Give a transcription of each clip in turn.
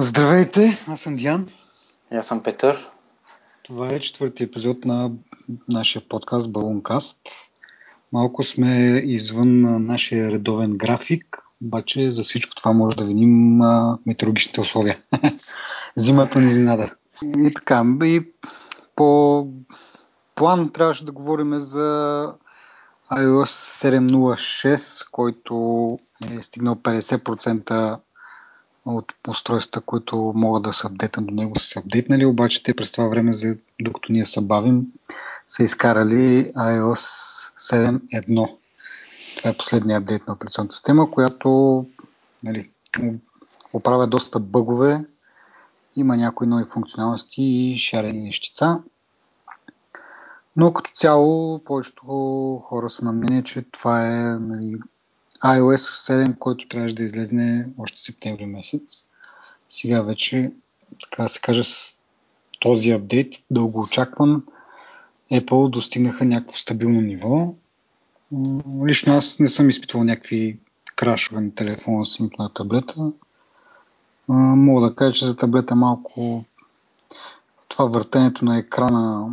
Здравейте, аз съм Диан. Аз съм Петър. Това е четвърти епизод на нашия подкаст Балонкаст. Малко сме извън нашия редовен график, обаче за всичко това може да видим метеорологичните условия. Зимата ни изненада. И така, и по план трябваше да говорим за iOS 7.06, който е стигнал 50% от устройства, които могат да се апдейтнат до него, са апдейтнали, обаче те през това време, докато ние се бавим, са изкарали iOS 7.1. Това е последният апдейт на операционната система, която оправя доста бъгове, има някои нови функционалности и шарени нещица. Но като цяло, повечето хора са на мнение, че това е iOS 7, който трябваше да излезне още септември месец. Сега вече, така се каже, с този апдейт, дълго очакван, Apple достигнаха някакво стабилно ниво. Лично аз не съм изпитвал някакви крашове на телефона си, нито на таблета. Мога да кажа, че за таблета малко това въртенето на екрана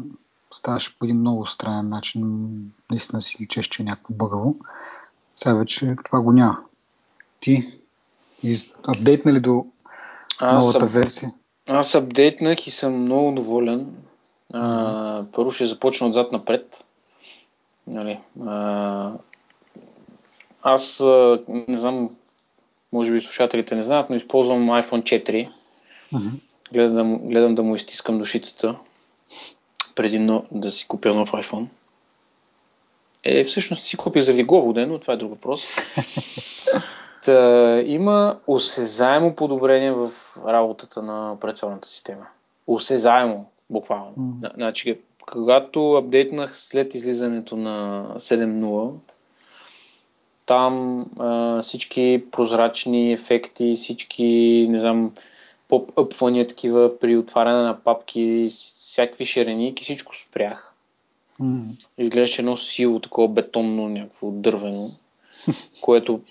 ставаше по един много странен начин. Наистина си личеше, че е някакво бъгаво. Сега вече това го няма. Ти апдейтна ли до новата версия? Аз апдейтнах и съм много доволен. Първо ще започна отзад напред. Аз не знам, може би слушателите не знаят, но използвам iPhone 4. Гледам да му изтискам душицата преди да си купя нов iPhone. Всъщност си купих заради Глободен, но това е друг въпрос. Има осезаемо подобрение в работата на операционната система. Осезаемо, буквално. Значи, когато апдейтнах след излизането на 7.0, там всички прозрачни ефекти, всички, не знам, поп-апвания такива при отваряне на папки, всякакви ширеники, всичко спрях. Изглеждаше едно сило, такова бетонно, някакво дървено, което...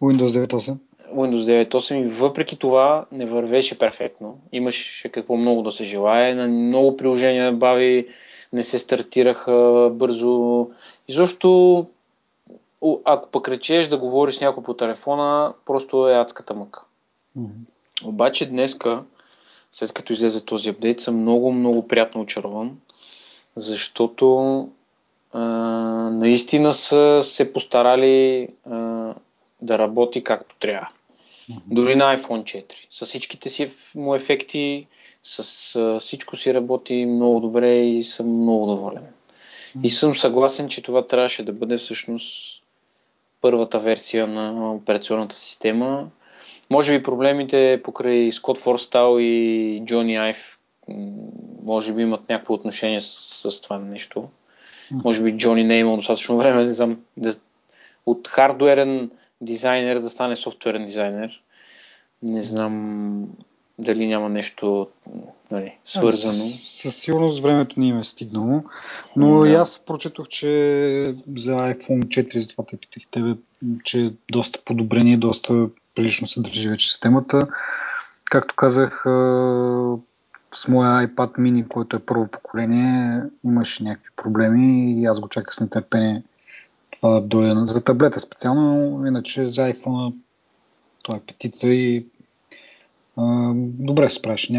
Windows 9.8. Windows 9.8 и въпреки това не вървеше перфектно. Имаше какво много да се желае. На много приложения бави, не се стартираха бързо. И защото, ако пък речеш да говориш с някой по телефона, просто е адската мъка. Обаче днеска, след като излезе този апдейт, съм много приятно очарован. Защото наистина са се постарали да работи както трябва. Дори на iPhone 4. С всичките си му ефекти, с всичко си работи много добре и съм много доволен. И съм съгласен, че това трябваше да бъде всъщност първата версия на операционната система. Може би проблемите покрай Scott Forstall и Jony Ive може би имат някакво отношение с това нещо. Може би Джони не е имал достатъчно време, не знам, от хардуерен дизайнер да стане софтуерен дизайнер. Не знам дали няма нещо свързано. Със сигурност времето не им е стигнало, но и аз прочетох, че за iPhone 4, за това те питах тебе, че доста подобрение, доста прилично се държи вече системата. Както казах, с моя iPad mini, който е първо поколение, имаше някакви проблеми и аз го чаках с нетърпение това да дойде за таблета специално, но иначе за iPhone-а това е петица и добре се справиш.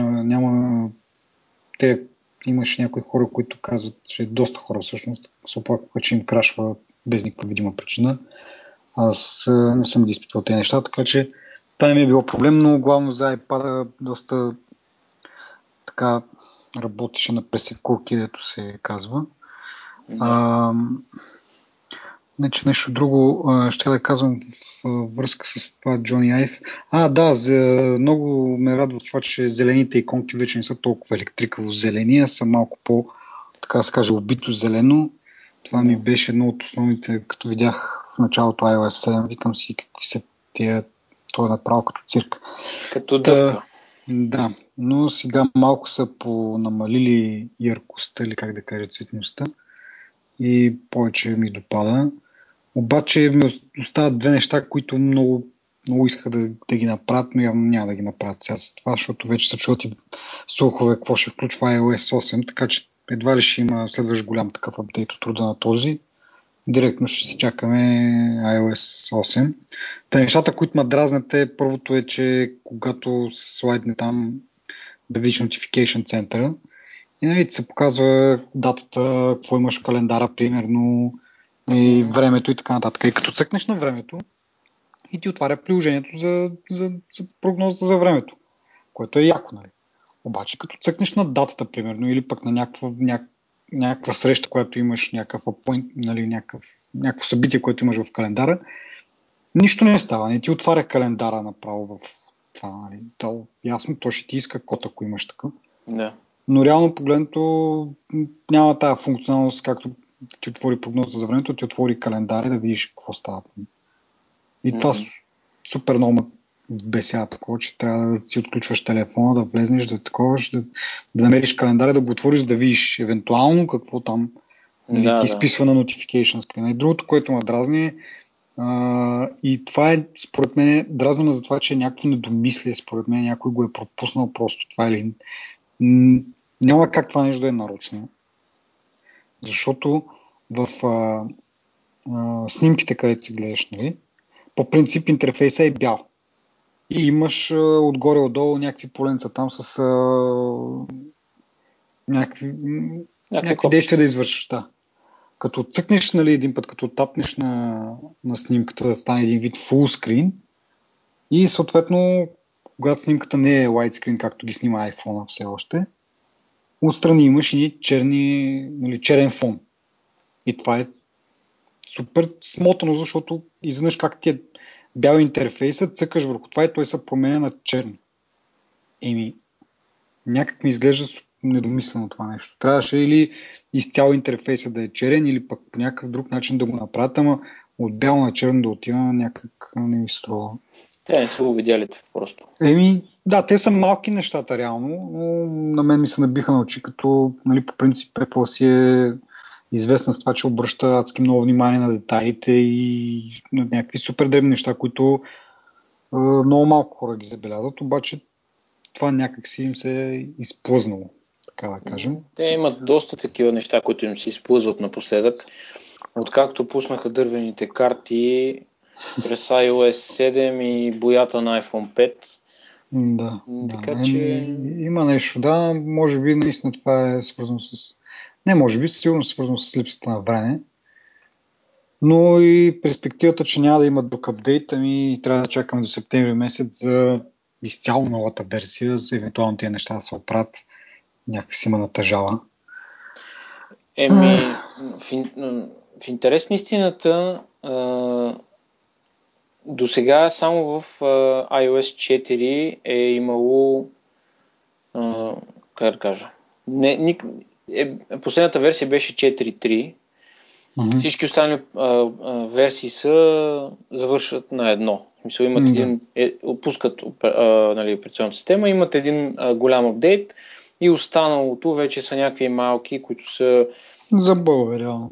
Имаше някои хора, които казват, че доста хора всъщност се оплакваха, че им крашва без никаква видима причина. Аз не съм ги изпитвал тези неща, така че това не ми е било проблем, но главно за iPad-а доста така работеше на пресекулки, дето се казва. Нещо друго ще да казвам в връзка с това Jony Ive. Много ме радва това, че зелените иконки вече не са толкова електрикаво зелени, а са малко по, така се каже, убито зелено. Това ми беше едно от основните, като видях в началото iOS 7, викам си какви са тия, той е направо като цирк. Като дъвка. Да, но сега малко са понамалили яркостта или как да кажа цветността и повече ми допада. Обаче ми остават две неща, които много много исках да ги направят, но явно няма да ги направят сега с това, защото вече се чуват и слухове какво ще включва iOS 8, така че едва ли ще има следващ голям такъв апдейт от рода на този. Директно ще си чакаме iOS 8. Та нещата, които ме дразнят, първото е, че когато се слайдне там да видиш Notification Center и нали се показва датата, какво имаш в календара, примерно, и времето и така нататък. И като цъкнеш на времето и ти отваря приложението за прогноза за времето, което е яко, нали? Обаче като цъкнеш на датата, примерно, или пък на някаква среща, която имаш, някакво събитие, което имаш в календара, нищо не става. Не ти отваря календара направо в това, нали? То, ясно, то ще ти иска код, ако имаш такъв. Да. Но реално погледнато няма тая функционалност, както ти отвори прогноза за времето, ти отвори календар и да видиш какво става. И това супер много ме бесява такова, че трябва да си отключваш телефона, да влезнеш, да таковаш, да намериш календар, да го отвориш, да видиш евентуално какво там ти изписва на notification screen. И другото, което ме дразни е, и това е, според мен, дразнено за това, че някакво недомислие, според мен, някой го е пропуснал просто това или... Няма как това нещо да е нарочно. Защото в снимките, където си гледаш, нали, по принцип интерфейса е бял. И имаш отгоре-отдолу някакви поленца там с някакви действия да извършиш. Да. Като цъкнеш, нали, един път, като тапнеш на снимката, да стане един вид full screen и съответно, когато снимката не е widescreen, както ги снима iPhone-а все още, отстрани имаш и черен фон. И това е супер смотано, защото изведнъж как ти е бял интерфейсът, цъкаш върху това и той се променя на черно. Някак ми изглежда недомислено това нещо. Трябваше или изцяло интерфейса да е черен, или пък по някакъв друг начин да го направят, ама от бяло на черно да отива някак не ми струва. Те не са го видяли просто. Да, те са малки нещата реално, но на мен ми се набиха на очи, като нали, по принцип Apple си е известна с това, че обръща адски много внимание на детайлите и на някакви супер дребни неща, които много малко хора ги забелязват, обаче това някак си им се е изплъзнало, така да кажем. Те имат доста такива неща, които им се изплъзват напоследък. Откакто пуснаха дървените карти през iOS 7 и боята на iPhone 5. Така, че... Има нещо, да, може би наистина това е свързано с... Не, може би, сигурно свързано с липсата на време, но и перспективата, че няма да има друг апдейт, ами трябва да чакаме до септември месец за изцяло новата версия, за евентуално тези неща да се оправят, някакси има натъжала. В интерес на истината, до сега само в iOS 4 е имало, последната версия беше 4.3. Mm-hmm. Всички останали версии завършват на едно. Мисля, имат опускат операционната система, имат един голям апдейт и останалото вече са някакви малки, които са... За бъгове, реално.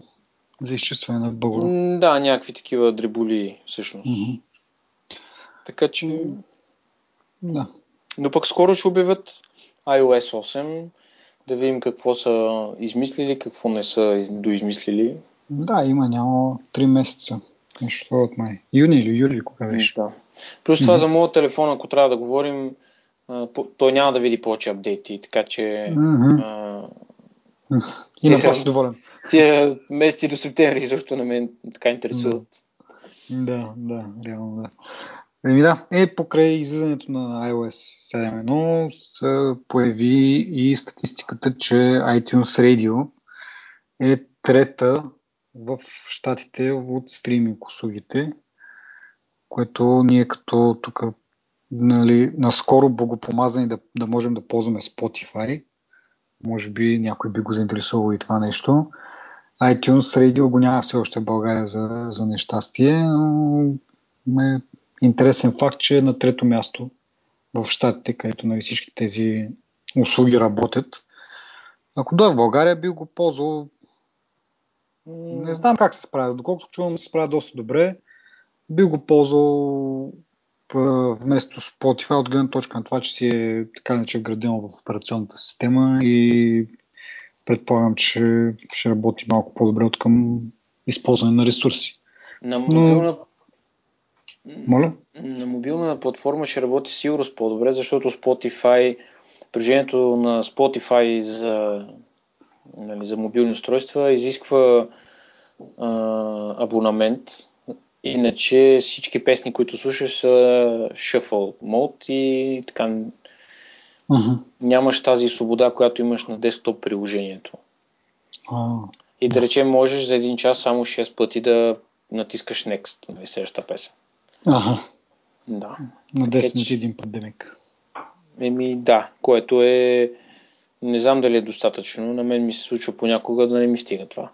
За изчистване на бъгове. Да, някакви такива дребули, всъщност. Mm-hmm. Така че... Да. Но пък скоро ще обявят iOS 8. Да видим какво са измислили, какво не са доизмислили. Да, няма 3 месеца. Нещо от май. Юни или юли, кога беше. Да. Плюс това за моят телефон, ако трябва да говорим, той няма да види повече апдейти, така че... И на това си доволен. Тия месеци до септември, защото на мен така интересуват. Да, реално да. Покрай излизането на iOS 7.1 се появи и статистиката, че iTunes Radio е трета в щатите от стриминг услугите, което ние като тук наскоро богопомазани да можем да ползваме Spotify. Може би някой би го заинтересувал и това нещо. iTunes Radio го няма все още в България за нещастие, но интересен факт, че е на трето място в щатите, където нали, всички тези услуги работят. Ако дойде в България, би го ползвал. Не знам как се справя. Доколкото чувам, се справя доста добре. Би го ползвал вместо Spotify от гледна точка на това, че си е така не че вградено в операционната система и предполагам, че ще работи малко по-добре от към използване на ресурси. На мобилна... На мобилна платформа ще работи сигурно по-добре, защото Spotify, приложението на Spotify за, нали, за мобилни устройства изисква абонамент. Иначе всички песни, които слушаш, са shuffle mode и така нямаш тази свобода, която имаш на десктоп приложението. И да речем, можеш за един час само 6 пъти да натискаш next, нали, следващата песен. Да. На 10 минути един път демек. Еми да, което е... Не знам дали е достатъчно, на мен ми се случва понякога да не ми стига това.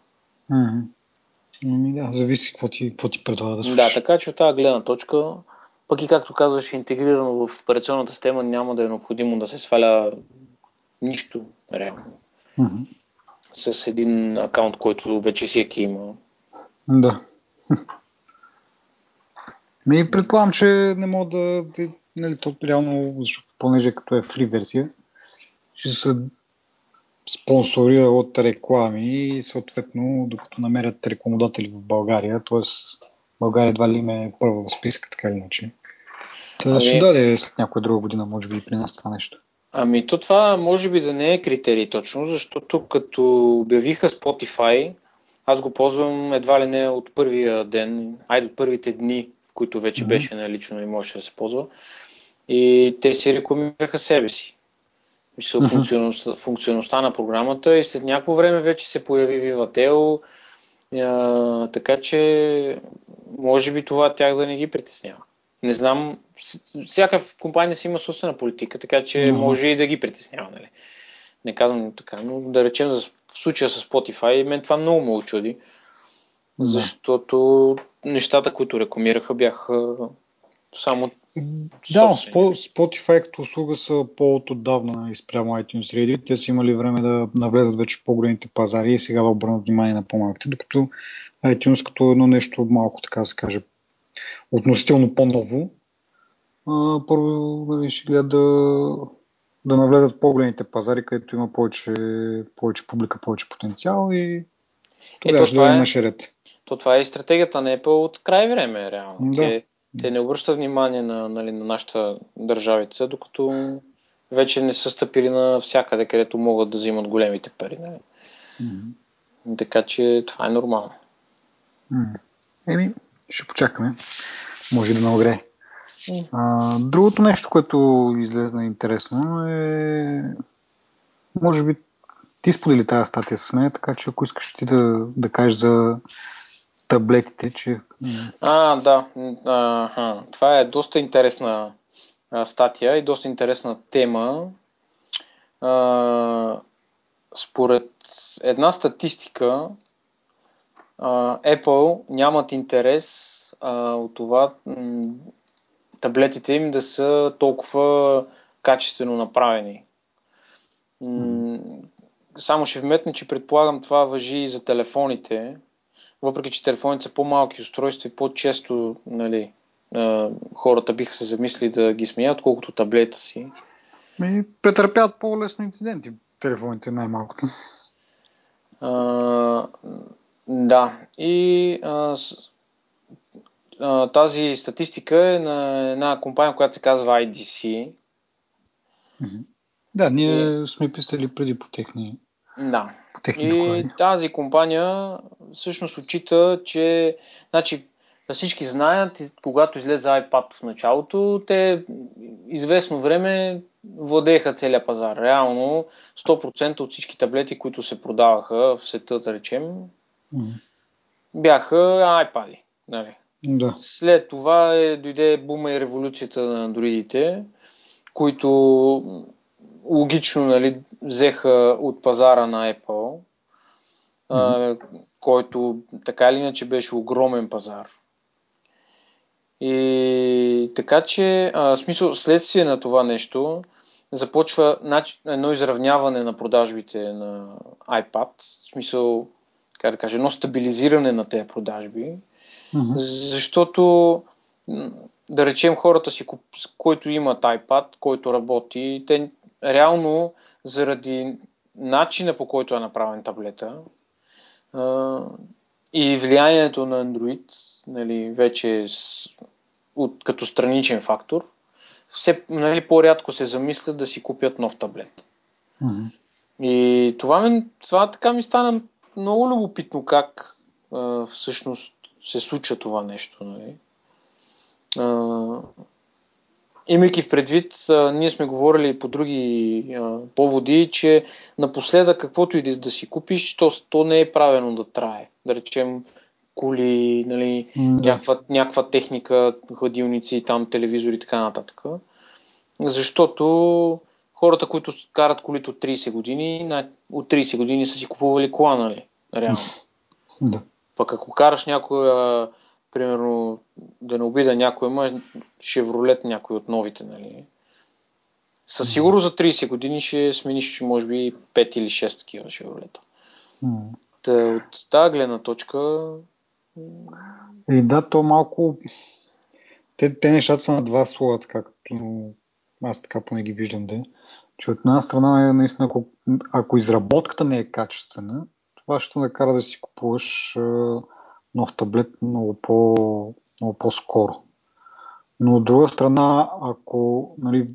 Да, зависи какво ти предлага да слушаш. Да, така че от тази гледна точка, пък и както казваш, интегрирано в операционната система няма да е необходимо да се сваля нищо реално. С един акаунт, който вече всеки има. Да. Ми предполагам, че не мога да... Нали, то реално, защото понеже като е фри версия, ще се спонсорира от реклами и съответно, докато намерят рекламодатели в България, т.е. България едва ли има първа в списка, така или иначе. Та ще даде след някоя друга година, може би, при нас това нещо. Ами то това може би да не е критерий точно, защото като обявиха Spotify, аз го ползвам едва ли не от първия ден, айде от първите дни, в които вече беше налично и можеше да се ползва. И те си рекламираха себе си. Функционалността на програмата и след някакво време вече се появи Vivatel, така че може би това тях да не ги притеснява. Не знам, всяка компания си има собствена политика, така че може и да ги притеснява, нали? Не казвам така, но да речем в случая с Spotify, мен това много ме учуди, защото нещата, които рекламираха, бяха само... Да, Spotify като услуга са по-отдавна изпрямо iTunes Radio. Те са имали време да навлезат вече в по-големите пазари и сега да обърнат внимание на по-малките, докато iTunes като едно нещо малко, така се каже, относително по-ново, първо ще гледат да навлезат в по-големите пазари, където има повече публика, повече потенциал и тогава ще дойде нашия ред. То това е и стратегията на Apple от край време, реално. Да. Те не обръщат внимание на, нали, на нашата държавица, докато вече не са стъпили навсякъде, където могат да взимат големите пари. Нали? Така че това е нормално. Еми, ще почакаме. Може да нагрее. Другото нещо, което излезна интересно е... Може би ти сподели тази статия с мен, така че ако искаш ти да кажеш за... таблетите, че... да. Това е доста интересна статия и доста интересна тема. Според една статистика, Apple нямат интерес от това таблетите им да са толкова качествено направени. Само ще вметна, че предполагам това важи и за телефоните, въпреки че телефоните са по-малки устройства и по-често, нали, хората биха се замислили да ги сменят, колкото таблета си. И претърпят по-лесно инциденти телефоните най-малкото. Да. И тази статистика е на една компания, която се казва IDC. Да, ние сме писали преди по техни... Да. И тази компания всъщност отчита, че значи, всички знаят, когато излезе iPad в началото, те известно време владееха целия пазар. Реално 100% от всички таблети, които се продаваха в света, да речем, бяха iPad-и. Нали? Да. След това дойде бума и революцията на андроидите, които логично, нали, взеха от пазара на Apple, който така или иначе беше огромен пазар. И така че, смисъл, следствие на това нещо започва едно изравняване на продажбите на iPad, в смисъл, как да кажа, едно стабилизиране на тези продажби, защото да речем хората си, който имат iPad, който работи, те реално заради начина, по който е направен таблета и влиянието на Android, нали, вече като страничен фактор, все, нали, по-рядко се замислят да си купят нов таблет. Mm-hmm. И това така ми стана много любопитно как всъщност се случва това нещо. Нали. Имайки в предвид, ние сме говорили по други поводи, че напоследък каквото и да си купиш, то не е правилно да трае. Да речем коли, нали, някаква техника, хладилници, там, телевизори и така нататък. Защото хората, които карат колите от 30 години, от 30 години са си купували кола, нали? Реално. Да. Пък ако караш някоя, примерно, да не обида някой, има Шевролет някой от новите, нали? Със сигурно за 30 години ще смениш, може би, 5 или 6 такива Шевролета. От тази гледна точка... И да, то малко... Те нещата са на два слоя, както аз така поне ги виждам, да. Че от една страна, наистина, ако изработката не е качествена, това ще накара да си купуваш нов таблет много по-скоро. Но от друга страна, ако, нали,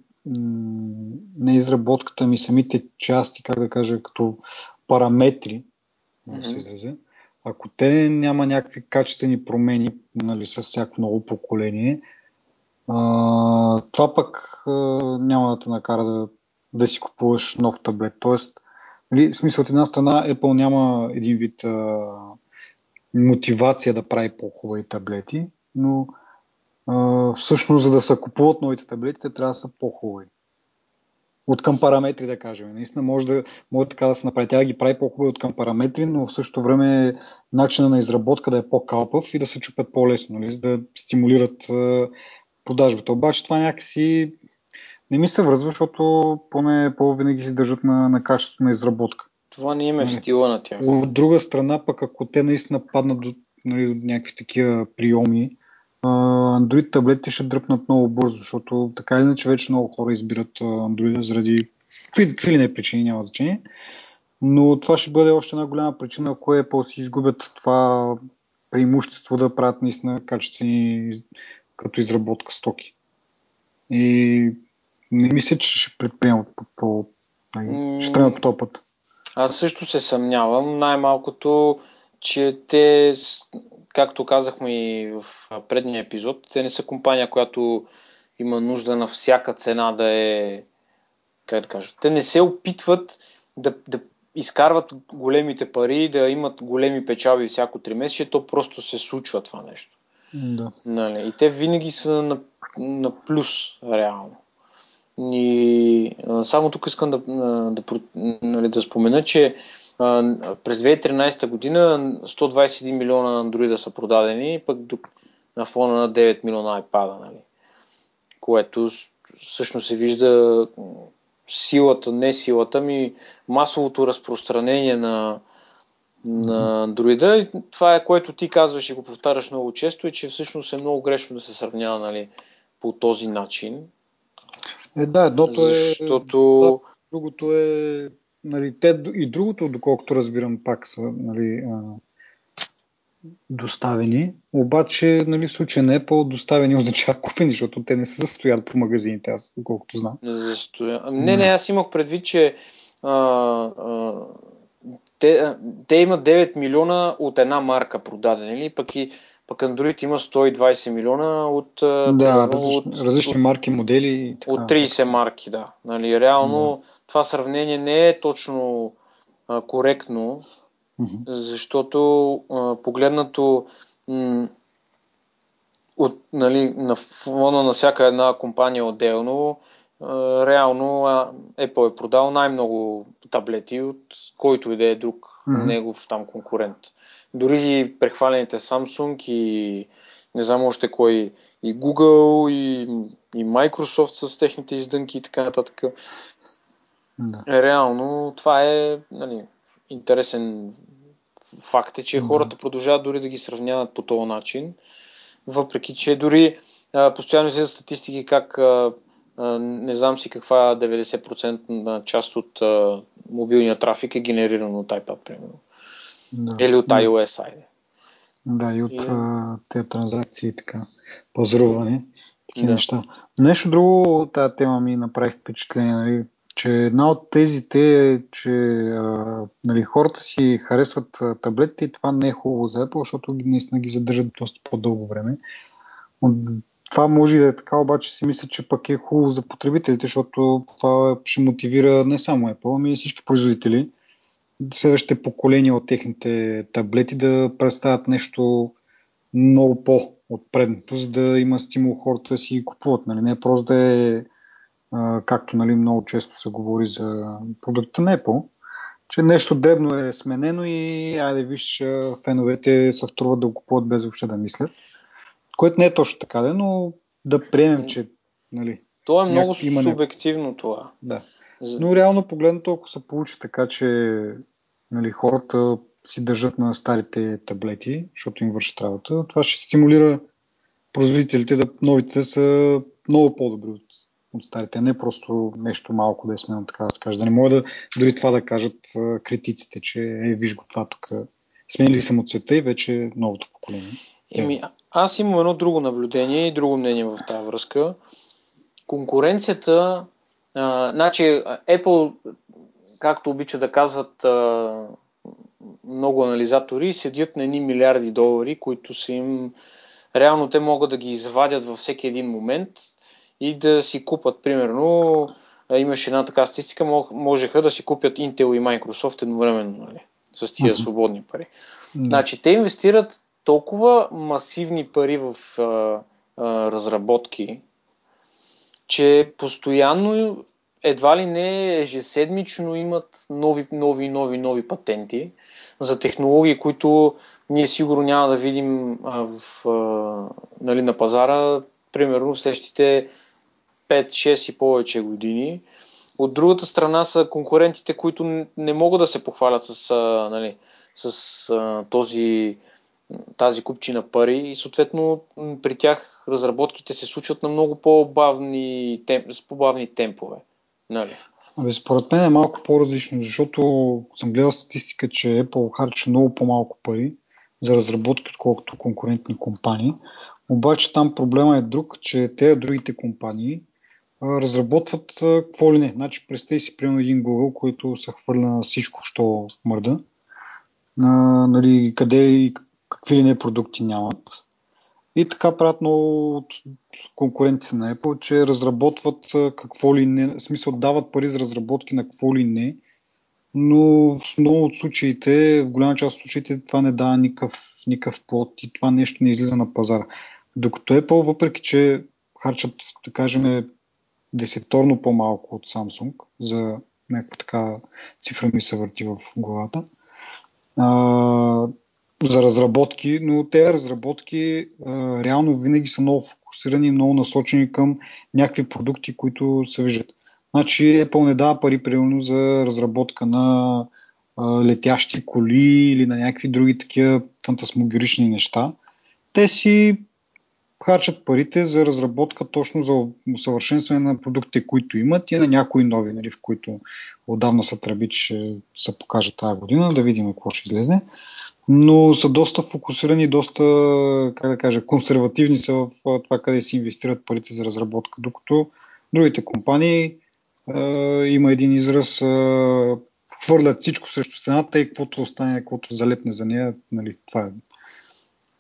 не изработката ми, самите части, как да кажа, като параметри, да се изразя, ако те няма някакви качествени промени, нали, с всяко ново поколение, това пък няма да те накара да си купуваш нов таблет. Тоест, нали, в смисъл, от една страна Apple няма един вид мотивация да прави по-хубави таблети, но всъщност, за да се купуват новите таблети, те трябва да са по-хубави. От към параметри, да кажем. Наистина може така да се направи. Тя да ги прави по-хубави от към параметри, но в същото време начина на изработка да е по-калпав и да се чупят по-лесно, нали, за да стимулират продажбата. Обаче това някакси не ми се връзва, защото поне по-винаги се държат на качеството на изработка. Това не им е в стила на тях. От друга страна, пък ако те наистина паднат до, нали, някакви такива приеми, Android таблетите ще дръпнат много бързо, защото така иначе вече много хора избират Android заради какви ли не причини, няма значение. Но това ще бъде още една голяма причина, ако Apple си изгубят това преимущество да правят наистина качествени като изработка стоки. И не мисля, че ще предприемат ще трябва по този път. Аз също се съмнявам, най-малкото, че те, както казахме и в предния епизод, те не са компания, която има нужда на всяка цена да е... Как да кажа? Те не се опитват да изкарват големите пари, да имат големи печалби всяко 3 месече, то просто се случва това нещо. Да. Нали? И те винаги са на плюс, реално. И само тук искам да спомена, че през 2013 година 121 милиона Android са продадени, пък на фона на 9 милиона iPad, нали? Което всъщност се вижда силата, не силата ми, масовото разпространение на Android. Това е, което ти казваш и го повтаряш много често, и че всъщност е много грешно да се сравнява, нали, по този начин. Да, едното е... Защото... Другото е... Нали, и другото, доколкото разбирам, пак са, нали, доставени. Обаче, нали, в случая на Apple доставени означава купени, защото те не се застоят по магазините, аз доколкото знам. Не, аз имах предвид, че те имат 9 милиона от една марка продадени, пък Android има 120 милиона от... Да, различни марки, модели и така. От 30 марки, да. Нали, реално това сравнение не е точно коректно, защото погледнато нали, на фона на всяка една компания отделно, реално Apple е продал най-много таблети от който и да е друг негов там конкурент. Дори прехвалените Samsung и не знам още кой, и Google, и Microsoft с техните издънки и така нататък. Да. Реално това е, нали, интересен факт, че хората продължават дори да ги сравняват по този начин, въпреки че дори Постоянно излизат статистики как не знам си каква 90% на част от мобилния трафик е генериран от iPad, примерно. Да. Или от iOS, айде. Да, и от тези транзакции, така, пазаруване, такива неща. Нещо друго, тази тема ми направи впечатление, нали, че една от тезите е, че нали, хората си харесват таблетите и това не е хубаво за Apple, защото наистина ги задържат доста по-дълго време. Това може и да е така, обаче си мисля, че пък е хубаво за потребителите, защото това ще мотивира не само Apple, ами и всички производители, следващите поколения от техните таблети да представят нещо много по-от предното, за да има стимул хората да си ги купуват. Нали? Не просто да е, както нали, много често се говори за продукта на Apple, че нещо дребно е сменено и айде виж, феновете се втруват да го купуват без въобще да мислят. Което не е точно така, но да приемем, че нали, то е много субективно това. Да. Но реално погледнато, ако се получи така, че нали, хората си държат на старите таблети, защото им вършат работа, това ще стимулира производителите да новите са много по-добри от старите, не просто нещо малко да е сменено, така да се каже. Да не могат да, дори това да кажат критиците, че виж го това тук, сменили съм от цвета и вече новото поколение. Еми, аз имам едно друго наблюдение и друго мнение в тази връзка. Конкуренцията, значи Apple, както обича да казват много анализатори, седят на едни $1 милиард, които са им, реално те могат да ги извадят във всеки един момент и да си купат, примерно, имаше една така статистика, можеха да си купят Intel и Microsoft едновременно, нали, с тия свободни пари. Значи те инвестират толкова масивни пари в разработки, че постоянно, едва ли не ежеседмично имат нови патенти за технологии, които ние сигурно няма да видим нали, на пазара, примерно в следващите 5-6 и повече години. От другата страна са конкурентите, които не могат да се похвалят с, нали, с тази купчина пари и съответно при тях разработките се случват на много по-бавни темпове. Нали? Според мен е малко по-различно, защото съм гледал статистика, че Apple харчи много по-малко пари за разработки, отколкото конкурентни компании. Обаче там проблема е друг, че те, другите компании разработват какво ли не. Значи представи си примерно един Google, който се хвърля на всичко, що мърда. Нали, къде и какви ли не продукти нямат. И така правят много от конкурентите на Apple, че разработват какво ли не, в смисъл дават пари за разработки на какво ли не, но в много от случаите, в голяма част от случаите това не дава никакъв плод и това нещо не излиза на пазара. Докато Apple, въпреки че харчат, да кажем, 10-торно по-малко от Samsung, за някаква така цифра ми се върти в главата, за разработки, но тези разработки реално винаги са много фокусирани, много насочени към някакви продукти, които се виждат. Значи Apple не дава пари примерно за разработка на летящи коли или на някакви други такива фантасмагорични неща. Те си харчат парите за разработка точно за усъвършенстване на продуктите, които имат и на някои нови, нали, в които отдавна се тръби, ще се покаже тази година, да видим какво ще излезе. Но са доста фокусирани, доста, как да кажа, консервативни са в това къде си инвестират парите за разработка, докато другите компании има един израз, хвърлят всичко срещу стената и каквото остане, каквото залепне за нея, нали, това е.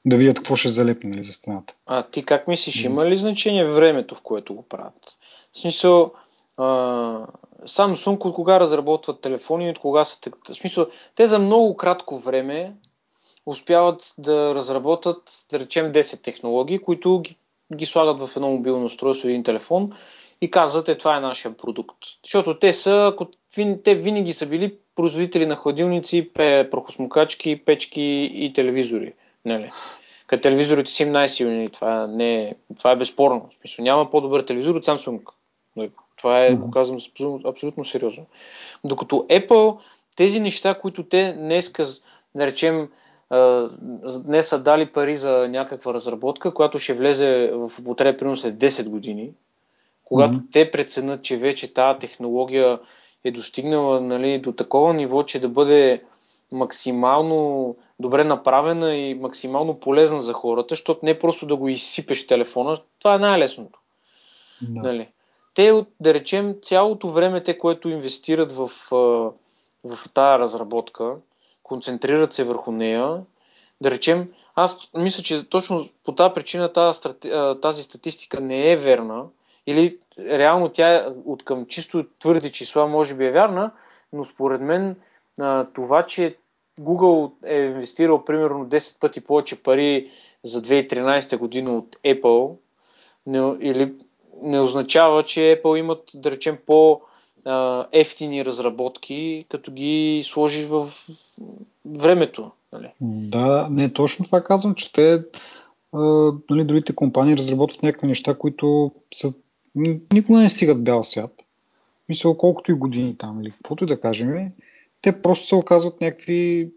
Да видят какво ще залепне за стената. А ти как мислиш, има ли значение времето, в което го правят? В смисъл, Samsung от кога разработват телефони, от кога са... В смисъл, те за много кратко време успяват да разработят, да речем, 10 технологии, които ги слагат в едно мобилно устройство, един телефон и казват, това е нашия продукт. Защото те винаги са били производители на хладилници, прахосмокачки, печки и телевизори. Нали. Като телевизорите си им най-силни, това е безспорно. В смисъл, няма по-добър телевизор от Samsung. Това е, го казвам, абсолютно сериозно. Докато Apple, тези неща, които те днеска, да речем, днес са дали пари за някаква разработка, която ще влезе в употреба примерно след 10 години, когато те преценят, че вече тази технология е достигнала, нали, до такова ниво, че да бъде максимално добре направена и максимално полезна за хората, защото не просто да го изсипеш телефона, това е най-лесното. Да. Нали? Те, да речем, цялото време, те, което инвестират в тая разработка, концентрират се върху нея, да речем, аз мисля, че точно по тази причина тази статистика не е верна, или реално тя от към чисто твърди числа може би е вярна, но според мен това, че Google е инвестирал примерно 10 пъти повече пари за 2013 година от Apple, не означава, че Apple имат, да речем, по-евтини разработки, като ги сложиш в времето. Нали? Да, не, точно това казвам, че те, нали, другите компании разработват някакви неща, които никога не стигат бял свят. Мисля, колкото и години там, или каквото и да кажем, те просто се оказват някакви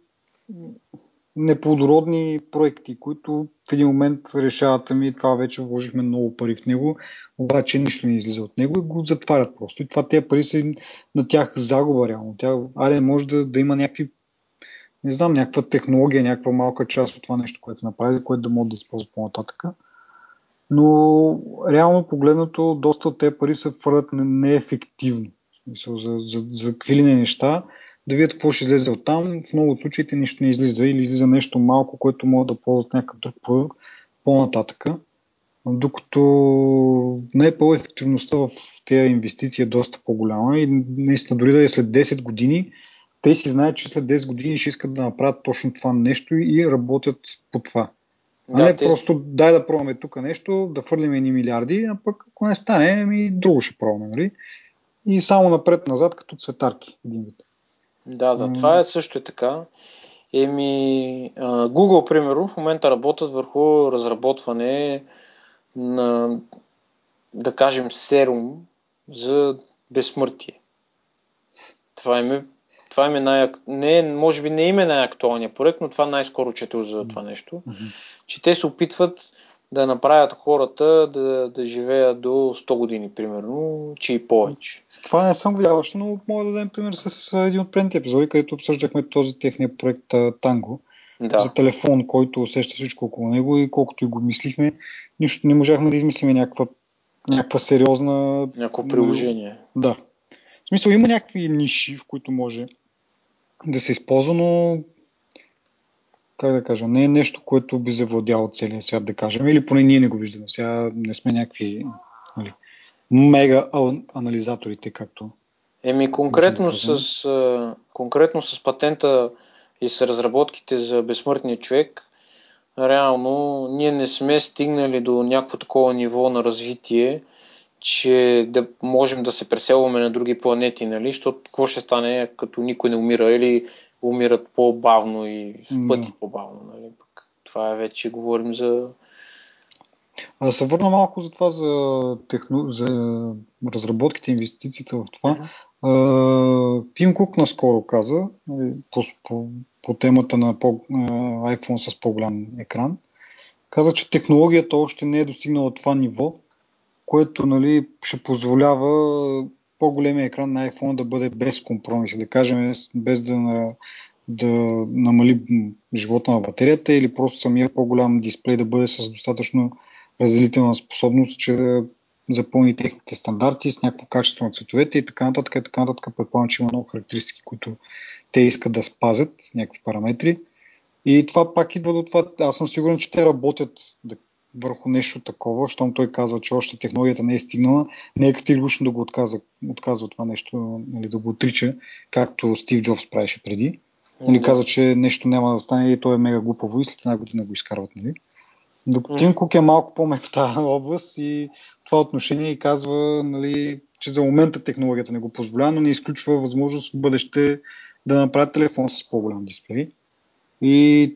неплодородни проекти, които в един момент решават, ами това вече вложихме много пари в него, обаче нищо не излиза от него и го затварят просто. И това тези пари са на тях загуба реално. Тя, аре, може да има някакви, не знам, някаква технология, някаква малка част от това нещо, което са направили, което да могат да използват по-нататък. Но реално погледнато, доста от тези пари се фърдат неефективно. За какви ли неща, да видят какво ще излезе оттам. В много от случаите нищо не излиза или излиза нещо малко, което могат да ползват някакъв друг продукт по-нататък. Докато не по-ефективността в тези инвестиции е доста по-голяма и наистина дори да е след 10 години, те си знаят, че след 10 години ще искат да направят точно това нещо и работят по това. Да, а не просто дай да пробваме тук нещо, да фърлим едни милиарди, а пък ако не стане, ами друго ще пробваме, нали? И само напред-назад като цветарки един вид. Да, това е също и така. Google, примерно, в момента работят върху разработване на, да кажем, серум за безсмъртие. Това е може би не им е най-актуалният проект, но това най-скоро чето за това нещо. Че те се опитват да направят хората да живеят до 100 години, примерно, че и повече. Това не съм видяващо, но мога да дадем пример с един от предните епизоди, където обсъждахме този техния проект Tango. Да. За телефон, който усеща всичко около него и колкото и го мислихме, нищо не можахме да измислиме някаква сериозна... Някакво приложение. Да. В смисъл, има някакви ниши, в които може да се използва, но как да кажа, не е нещо, което би завладяло целия свят, да кажем, или поне ние не го виждаме. Сега не сме някакви... Нали, мега анализаторите, както... Конкретно с патента и с разработките за безсмъртния човек, реално ние не сме стигнали до някакво такова ниво на развитие, че да можем да се преселваме на други планети, нали? Защото какво ще стане, като никой не умира или умират по-бавно и в пъти по-бавно, нали? Пък това е вече говорим за... А да се върна малко за това, за разработките, инвестициите в това. Тим Кук наскоро каза по темата на iPhone с по-голям екран. Каза, че технологията още не е достигнала това ниво, което, нали, ще позволява по-големия екран на iPhone да бъде без компромиси. Да кажем, без да намали живота на батерията или просто самия по-голям дисплей да бъде с достатъчно разделителна способност, че да запълни техните стандарти с някакво качество на цветовете и така нататък. Предполагам, че има много характеристики, които те искат да спазят, някакви параметри. И това пак идва до това. Аз съм сигурен, че те работят върху нещо такова, щом той казва, че още технологията не е стигнала, не е категорично да го отказва това нещо, или да го отрича, както Стив Джобс правеше преди. Или казва, че нещо няма да стане и то е мега глупаво и след една година го изкарват, нали? Докато Тим Кук е малко по-мек в тази област и това отношение и казва, нали, че за момента технологията не го позволява, но не изключва възможност в бъдеще да направят телефон с по-голям дисплей. И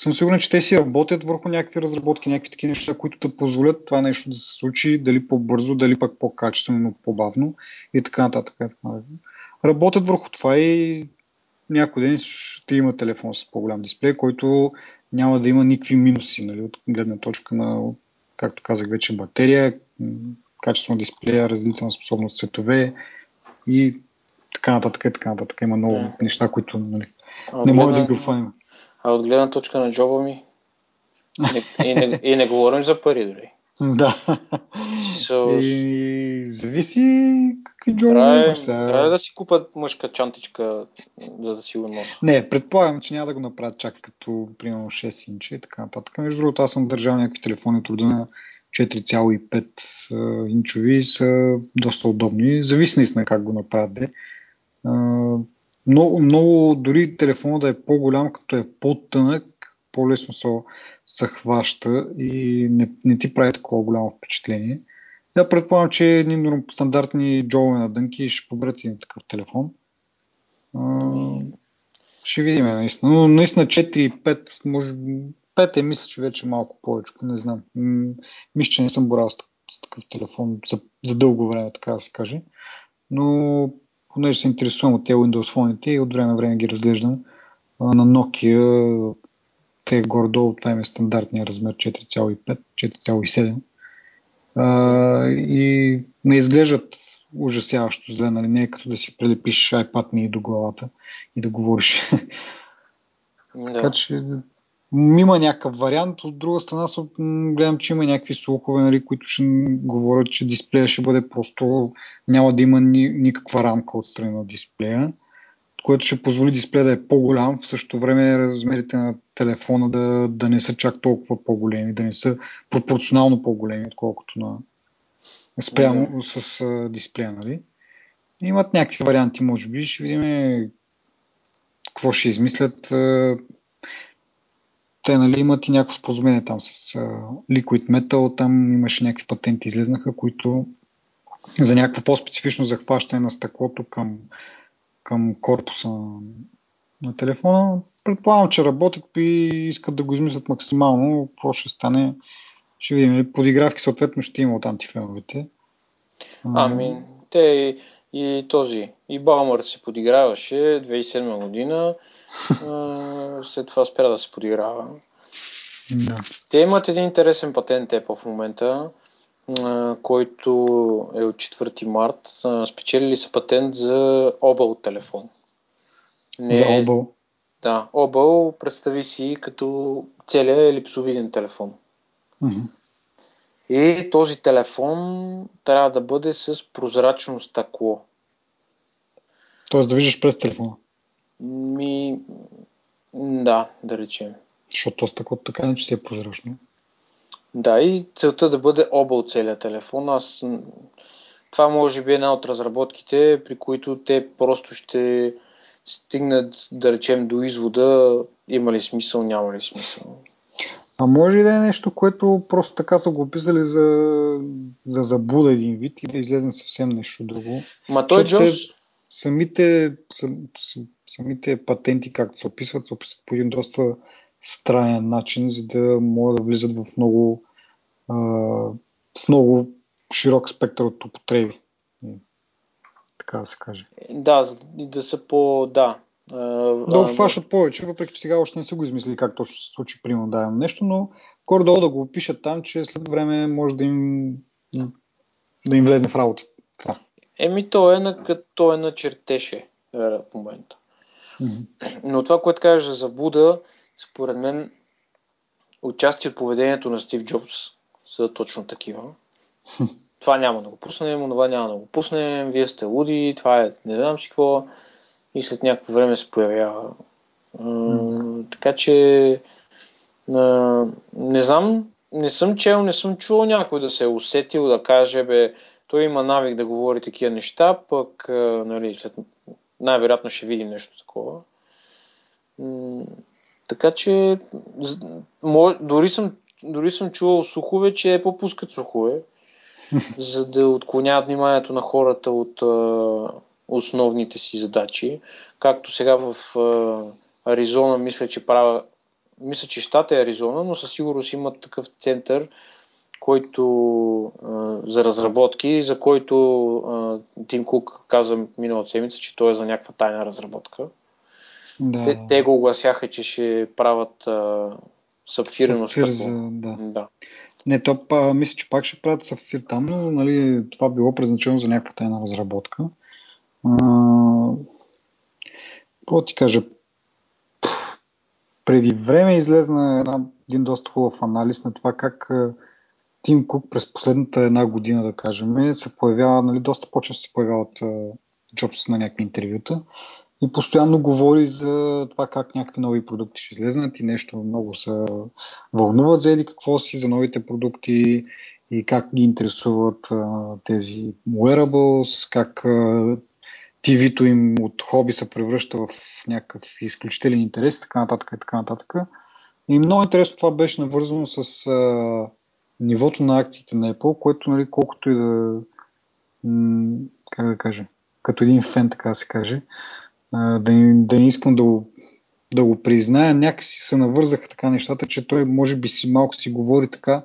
съм сигурен, че те си работят върху някакви разработки, някакви такива неща, които да позволят това нещо да се случи, дали по-бързо, дали пък по-качествено, но по-бавно и така нататък. Работят върху това и някой ден ще има телефон с по-голям дисплей, който няма да има никакви минуси, нали, от гледна точка на, както казах вече, батерия, качество на дисплея, разделителна способност, цветове и така нататък, и така нататък. Има много неща, които, нали, не може да ги офаним. А от гледна точка на джоба ми не говорим за пари дори. Да. И зависи какви джоба имаш. Трябва да си купат мъжка чантичка, за да си го носи. Не, предполагам, че няма да го направят чак като примерно 6 инча и така нататък. Между другото, аз съм държал някакви телефони от рода на 4,5 инчови, са доста удобни. Зависи наистина как го направят. Много, много, дори телефонът да е по-голям, като е по-тънък, по-лесно се хваща и не ти прави такова голямо впечатление. Да, предполагам, че едни стандартни джобове на дънки ще поберат един такъв телефон. Ще видим наистина. Но наистина 4-5, може 5 мисля, че вече малко повече, не знам. Мисля, че не съм борал с такъв телефон за дълго време, така да се каже. Но понеже се интересувам от тези Windows фоните и от време на време ги разглеждам, на Nokia те горе-долу, това е стандартния размер 4,5, 4,7 и не изглеждат ужасяващо зле, нали, не е като да си прилепиш iPad mini до главата и да говориш. Да. Така че има някакъв вариант, от друга страна гледам, че има някакви слухове, нали, които ще говорят, че дисплея ще бъде просто, няма да има никаква рамка от страна на дисплея, което ще позволи дисплея да е по-голям, в същото време размерите на телефона да не са чак толкова по-големи, да не са пропорционално по-големи, отколкото на спрямо с дисплея, нали? Имат някакви варианти, може би, ще видим какво ще измислят. Те, нали, имат и някакво споразумение там с Liquid Metal, там имаше някакви патенти излезнаха, които за някакво по-специфично захващане на стъклото към корпуса на телефона. Предполагам, че работят и искат да го измислят максимално. Какво ще стане? Ще видим. Подигравки съответно ще има от антифеновете. Ами, те и Балмърт се подиграваше 2007 година. След това спря да се подиграва. Да. Те имат един интересен патент Apple в момента, който е от 4 март. Спечелили са патент за объл телефон. За объл? Да, объл представи си като целият елипсовиден телефон. Mm-hmm. И този телефон трябва да бъде с прозрачно стъкло. Тоест да виждаш през телефона? Да, да речем. Защото стъклото така не че си е прозрачно. Да, и целта да бъде объл целият телефон. Това може би е една от разработките, при които те просто ще стигнат, да речем, до извода има ли смисъл, няма ли смисъл. А може ли да е нещо, което просто така са го описали за заблуда един вид и да излезе съвсем нещо друго? Ма той Джонс... Самите патенти, както се описват по един доста странен начин, за да могат да влизат в много широк спектър от употреби. Така да се каже. Да, да са по... Да. Да обхващат повече, въпреки че сега още не са го измислили как точно се случи, примерно да имам нещо, но горе-долу да го опишат там, че след време може да им влезне в работа. Това. Еми, то е на чертеше в момента. Mm-hmm. Но това, което кажеш за заблуда, според мен, отчасти от поведението на Стив Джобс са точно такива. Това няма да го пуснем, това няма да го пуснем, вие сте луди, това е не знам си какво. И след някакво време се появява. Така че не знам, не съм чел, не съм чувал някой да се е усетил, да каже, той има навик да говори такива неща, пък нали, най-вероятно ще видим нещо такова. Така че дори съм чувал слухове, че попускат слухове, за да отклоняват вниманието на хората от основните си задачи. Както сега в Аризона, мисля, че щат е Аризона, но със сигурност имат такъв център, който за разработки, за който Тим Кук каза миналата седмица, че той е за някаква тайна разработка. Да. Те го огласяха, че ще правят сапфирено стъкло. Да. Да. Не, то мисля, че пак ще правят сапфир там, но нали, това било призначено за някаква тайна разработка. Какво ти кажа? Преди време излезна един доста хубав анализ на това как Тим Кук през последната една година, да кажем, се появява, нали, доста по-често се появяват Джобс на някакви интервюта и постоянно говори за това как някакви нови продукти ще излезнат и нещо много се вълнуват за еди какво си, за новите продукти и как ги интересуват тези wearables, как TV-то им от хобби се превръща в някакъв изключителен интерес, така нататък и така нататък. И много интересно това беше навързано с нивото на акциите на Apple, което, нали, колкото и да, как да кажа, като един фен, така да се каже, да не искам да го призная, някакси се навързаха така нещата, че той може би си малко си говори така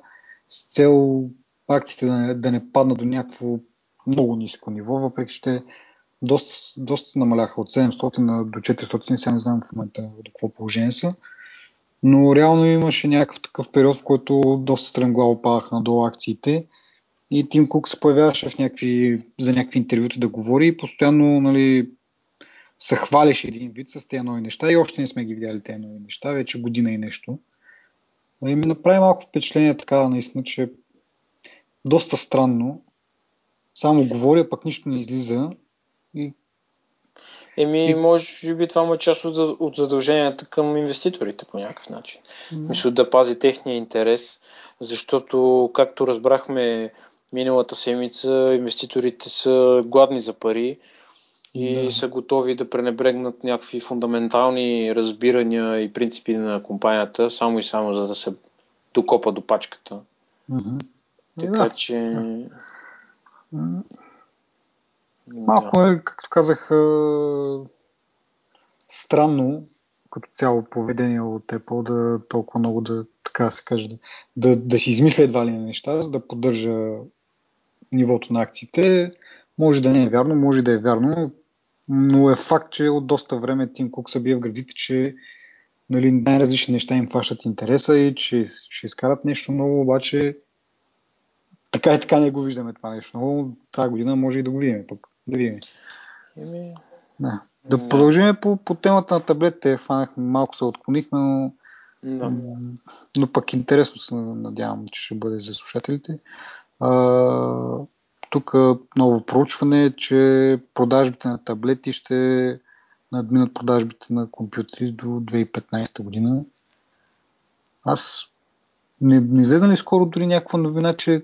с цел акциите да не падна до някакво много ниско ниво, въпреки че доста намаляха от 700 до 400, сега не знам в момента до какво положение са, но реално имаше някакъв такъв период, в който доста стремглаво падаха надолу акциите и Тим Кук се появяваше за някакви интервюта да говори и постоянно, нали, се хвалеше един вид с тези нови неща и още не сме ги видяли тези нови неща, вече година и нещо. И ми направи малко впечатление така наистина, че доста странно, само говоря, пък нищо не излиза. Може би това му е част от задълженията към инвеститорите по някакъв начин. Мисля, да пази техния интерес, защото, както разбрахме миналата седмица, инвеститорите са гладни за пари и са готови да пренебрегнат някакви фундаментални разбирания и принципи на компанията, само и само за да се докопа до пачката. Така че... Малко е, както казах, странно като цяло поведение от Apple да толкова много да, така се каже, да си измисля едва ли на неща, за да поддържа нивото на акциите. Може да не е вярно, може да е вярно, но е факт, че от доста време Тим Кук се бие в градите, че, нали, най-различни неща им хващат интереса и че ще изкарат нещо ново, обаче така и така не го виждаме това нещо, но тази година може и да го видим пък. Да видим. Да продължим по темата на таблетите. Фанахме, малко се отклонихме, но, но пък интересно се надявам, че ще бъде за слушателите. Тук ново проучване, че продажбите на таблети ще надминат продажбите на компютри до 2015 година. Аз не излезна ли скоро дори някаква новина, че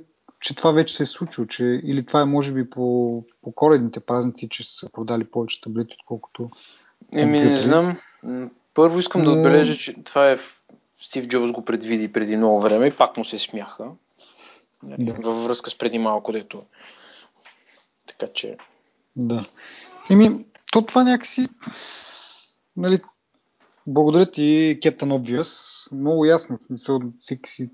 това вече се е случило, че или това е може би по коледните празници, че са продали повече таблети, отколкото компютри. Не знам. Първо искам да отбележа, че това е Стив Джобс го предвиди преди много време и пак му се смяха. Във връзка с преди малко, дето. Така че... Да. То това някакси... Нали, благодаря ти, Captain Obvious. Много ясно. В смисъл, всеки си...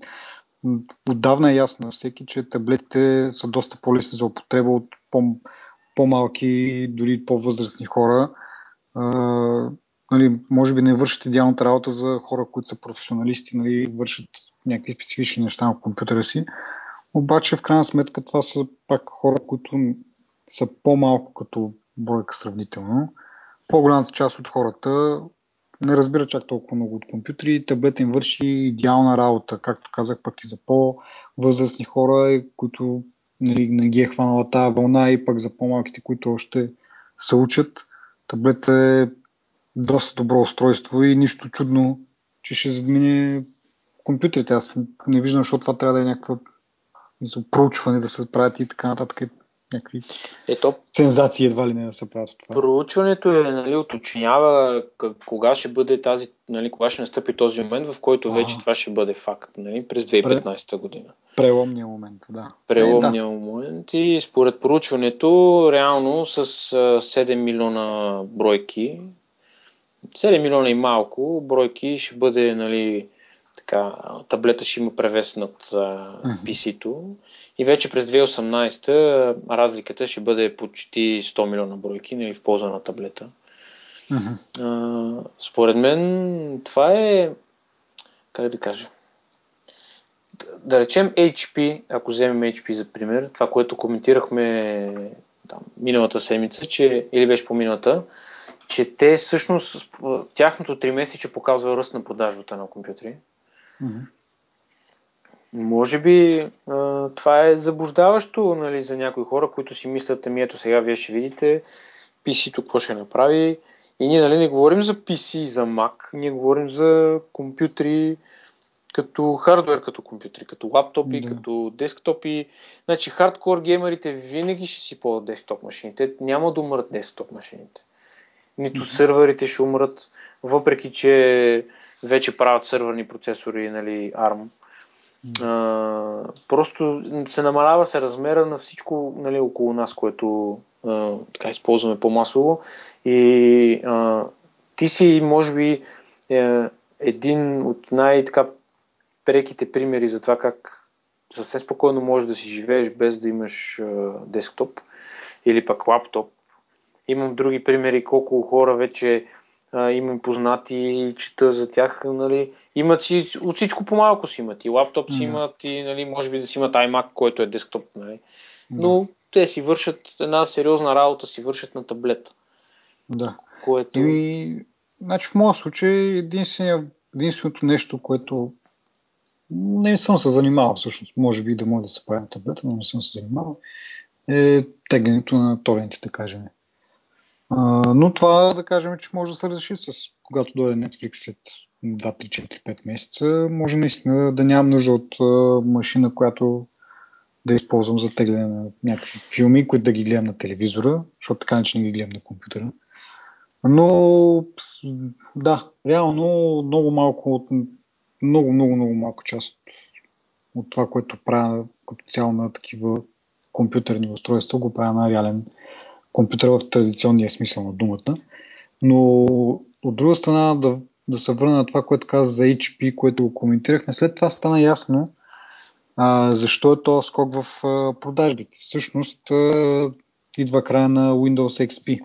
Отдавна е ясно на всеки, че таблетите са доста по-лесни за употреба от по-малки, дори по-възрастни хора. Нали, може би не вършат идеалната работа за хора, които са професионалисти, нали, вършат някакви специфични неща на компютъра си. Обаче в крайна сметка това са пак хора, които са по-малко като бройка сравнително. По-голямата част от хората не разбира чак толкова много от компютри. Таблет им върши идеална работа, както казах, пък и за по-възрастни хора, които, нали, не ги е хванала тази вълна, и пък за по-малките, които още се учат. Таблет е доста добро устройство и нищо чудно, че ще задмине компютрите. Аз не виждам, защото това трябва да е някаква проучване да се правят и така нататък. Някакви сензации едва ли не да се правят от това. Проучването е, нали, уточнява кога ще бъде тази, нали, кога ще настъпи този момент, в който вече това ще бъде факт, нали, през 2015 година. Преломния момент, да. Преломния момент и според проучването реално с 7 милиона бройки, 7 милиона и малко бройки ще бъде, нали, така, таблета ще има превес над PC-то. И вече през 2018 разликата ще бъде почти 100 милиона бройки, нали, в полза на таблета. Според мен това е, как да кажа, да речем HP, ако вземем HP за пример, това, което коментирахме там, миналата седмица, че, или беше по-миналата, че те всъщност, тяхното 3 месече показва ръст на продажбата на компютри. Mm-hmm. Може би това е заблуждаващо, нали, за някои хора, които си мислят, ами ето сега вие ще видите PC-то какво ще направи. И ние, нали, не говорим за PC, за Mac, ние говорим за компютри като хардуер, като компютри, като лаптопи, да, като десктопи. Значи хардкор геймерите винаги ще си ползват десктоп машините, няма да умрат десктоп машините. Нито сървърите ще умрат, въпреки че вече правят сървърни процесори, нали, ARM. Просто се намалява се размера на всичко, нали, около нас, което така използваме по-масово. И ти си, може би, един от най-така преките примери за това как съвсем спокойно можеш да си живееш без да имаш десктоп или пък лаптоп. Имам други примери, колко хора вече имам познати и чета за тях, нали, имат си, от всичко по-малко си имат, и лаптоп си имат, и, нали, може би да си имат iMac, който е десктоп, нали. Но те си вършат една сериозна работа, си вършат на таблета. Да. Което... И, значи, в моя случай единственото нещо, което не съм се занимавал всъщност, може би да може да се прави на таблета, но не съм се занимавал, е тегането на торенти, да кажем. Но това, да кажем, че може да се разреши с, когато дойде Netflix след 2, 3, 4, 5 месеца, може наистина да нямам нужда от машина, която да използвам за тегляне на някакви филми, които да ги гледам на телевизора, защото така не че не ги гледам на компютъра. Но да, реално много малко част от това, което правя като цяло на такива компютърни устройства, го правя на реален компютър в традиционния смисъл на думата. Но от друга страна, да се върна на това, което каза за HP, което го коментирахме, след това стана ясно защо е този скок в продажбите. Всъщност идва края на Windows XP.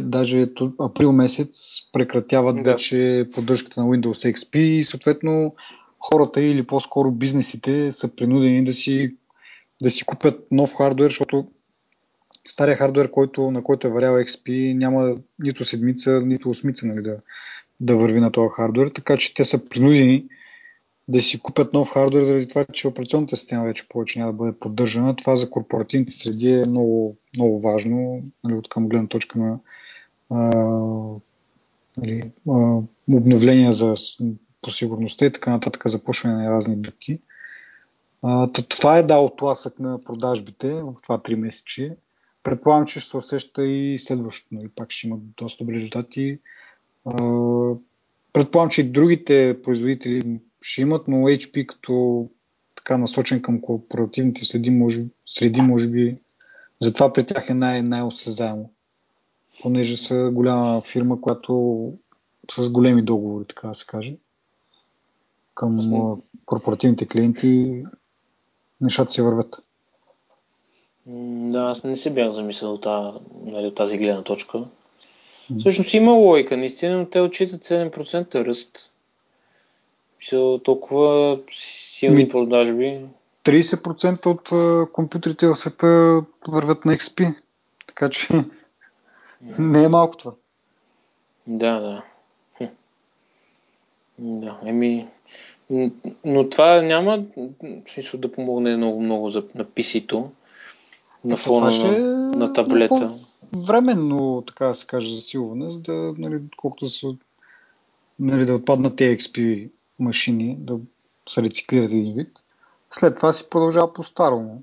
Даже април месец прекратяват вече поддръжката на Windows XP и съответно хората или по-скоро бизнесите са принудени да си купят нов хардуер, защото стария хардуер, на който е варял XP, няма нито седмица, нито осмица, нали, да върви на този хардуер, така че те са принудени да си купят нов хардуер заради това, че операционната система вече повече няма да бъде поддържана. Това за корпоративните среди е много, много важно, нали, от към гледна точка на обновления по сигурността и така нататък, запушване на разни битки. Това е дал тласък на продажбите в това 3 месече. Предполагам, че ще се усеща и следващото, нали, пак ще имат доста добри резултати. Предполагам, че и другите производители ще имат, но HP като така насочен към корпоративните среди, може би, затова при тях е най-осезаемо. Понеже са голяма фирма, която с големи договори, така да се каже, към корпоративните клиенти нещата се вървят. Да, аз не се бях замислял от тази гледна точка. Всъщност има логика, наистина, но те отчитат 7% ръст. Толкова силни продажби. 30% от компютрите в света вървят на XP, така че не е малко това. Да. Да, но това няма смисъл да помогне много на PC-то. На фона на таблета. Временно, така да се каже, засилване, за да, нали, колкото да отпаднат тези XP машини, да се рециклират един вид. След това си продължава по-старому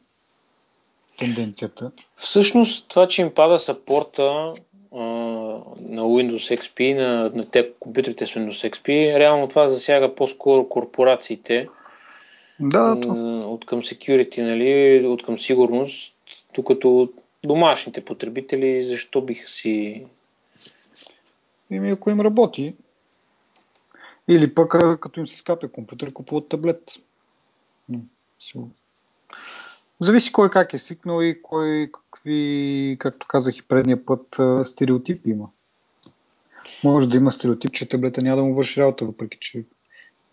тенденцията. Всъщност това, че им пада сапорта на Windows XP, на те компютрите с Windows XP, реално това засяга по-скоро корпорациите. Да, от към security, нали, от към сигурност. Тук като домашните потребители, защо биха си... ако им работи. Или пък, като им се скапя компютър, купуват таблет. Зависи кой как е свикнал и кой какви, както казах и предния път, стереотипи има. Може да има стереотип, че таблета няма да му върши работа, въпреки че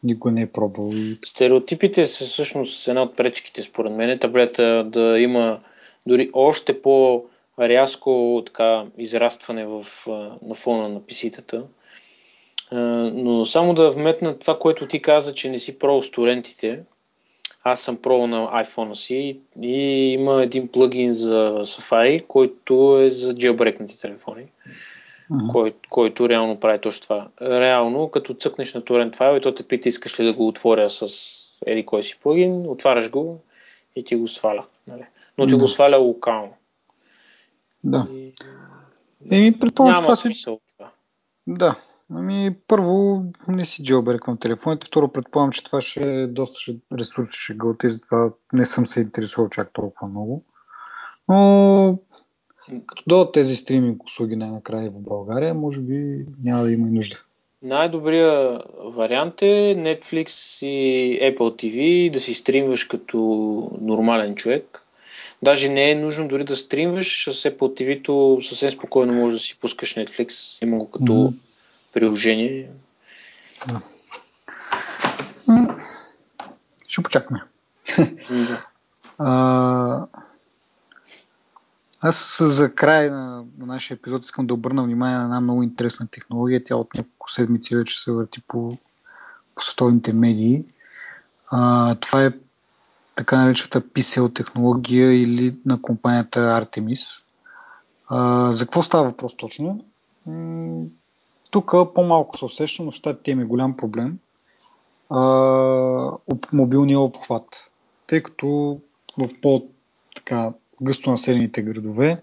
никога не е пробвал. Стереотипите са всъщност една от пречките, според мен. Таблета да има дори още по-рязко така израстване на фона на PC-тата. Но само да вметна това, което ти каза, че не си пробвал с торентите. Аз съм пробвал на iPhone-а си и има един плъгин за Safari, който е за джелбрекните телефони, който реално прави точно това. Реално, като цъкнеш на торент файл и то те пита, искаш ли да го отворя с еди кой си плъгин, отваряш го и ти го сваля. Нали? Но ти го сваля локално. Да. И няма смисъл от това. Да. Ами, първо, не си джелбреквам телефоните, второ, предполагам, че това ще доста ресурси ще гълти, затова не съм се интересувал чак толкова много. Но като дойдат тези стриминг услуги най-накрая в България, може би няма да има и нужда. Най-добрият вариант е Netflix и Apple TV, да си стримваш като нормален човек. Даже не е нужно дори да стримваш, с Apple TV-то съвсем спокойно можеш да си пускаш Netflix, има го като приложение. Да. Ще почакаме. Аз за край на нашия епизод искам да обърна внимание на една много интересна технология. Тя от няколко седмици вече се върти по световните медии. Това е така наречената pCell технология или на компанията Artemis. За какво става въпрос точно? Тук по-малко се усеща, но в щатите има голям проблем мобилния обхват. Тъй като в по-гъсто населените градове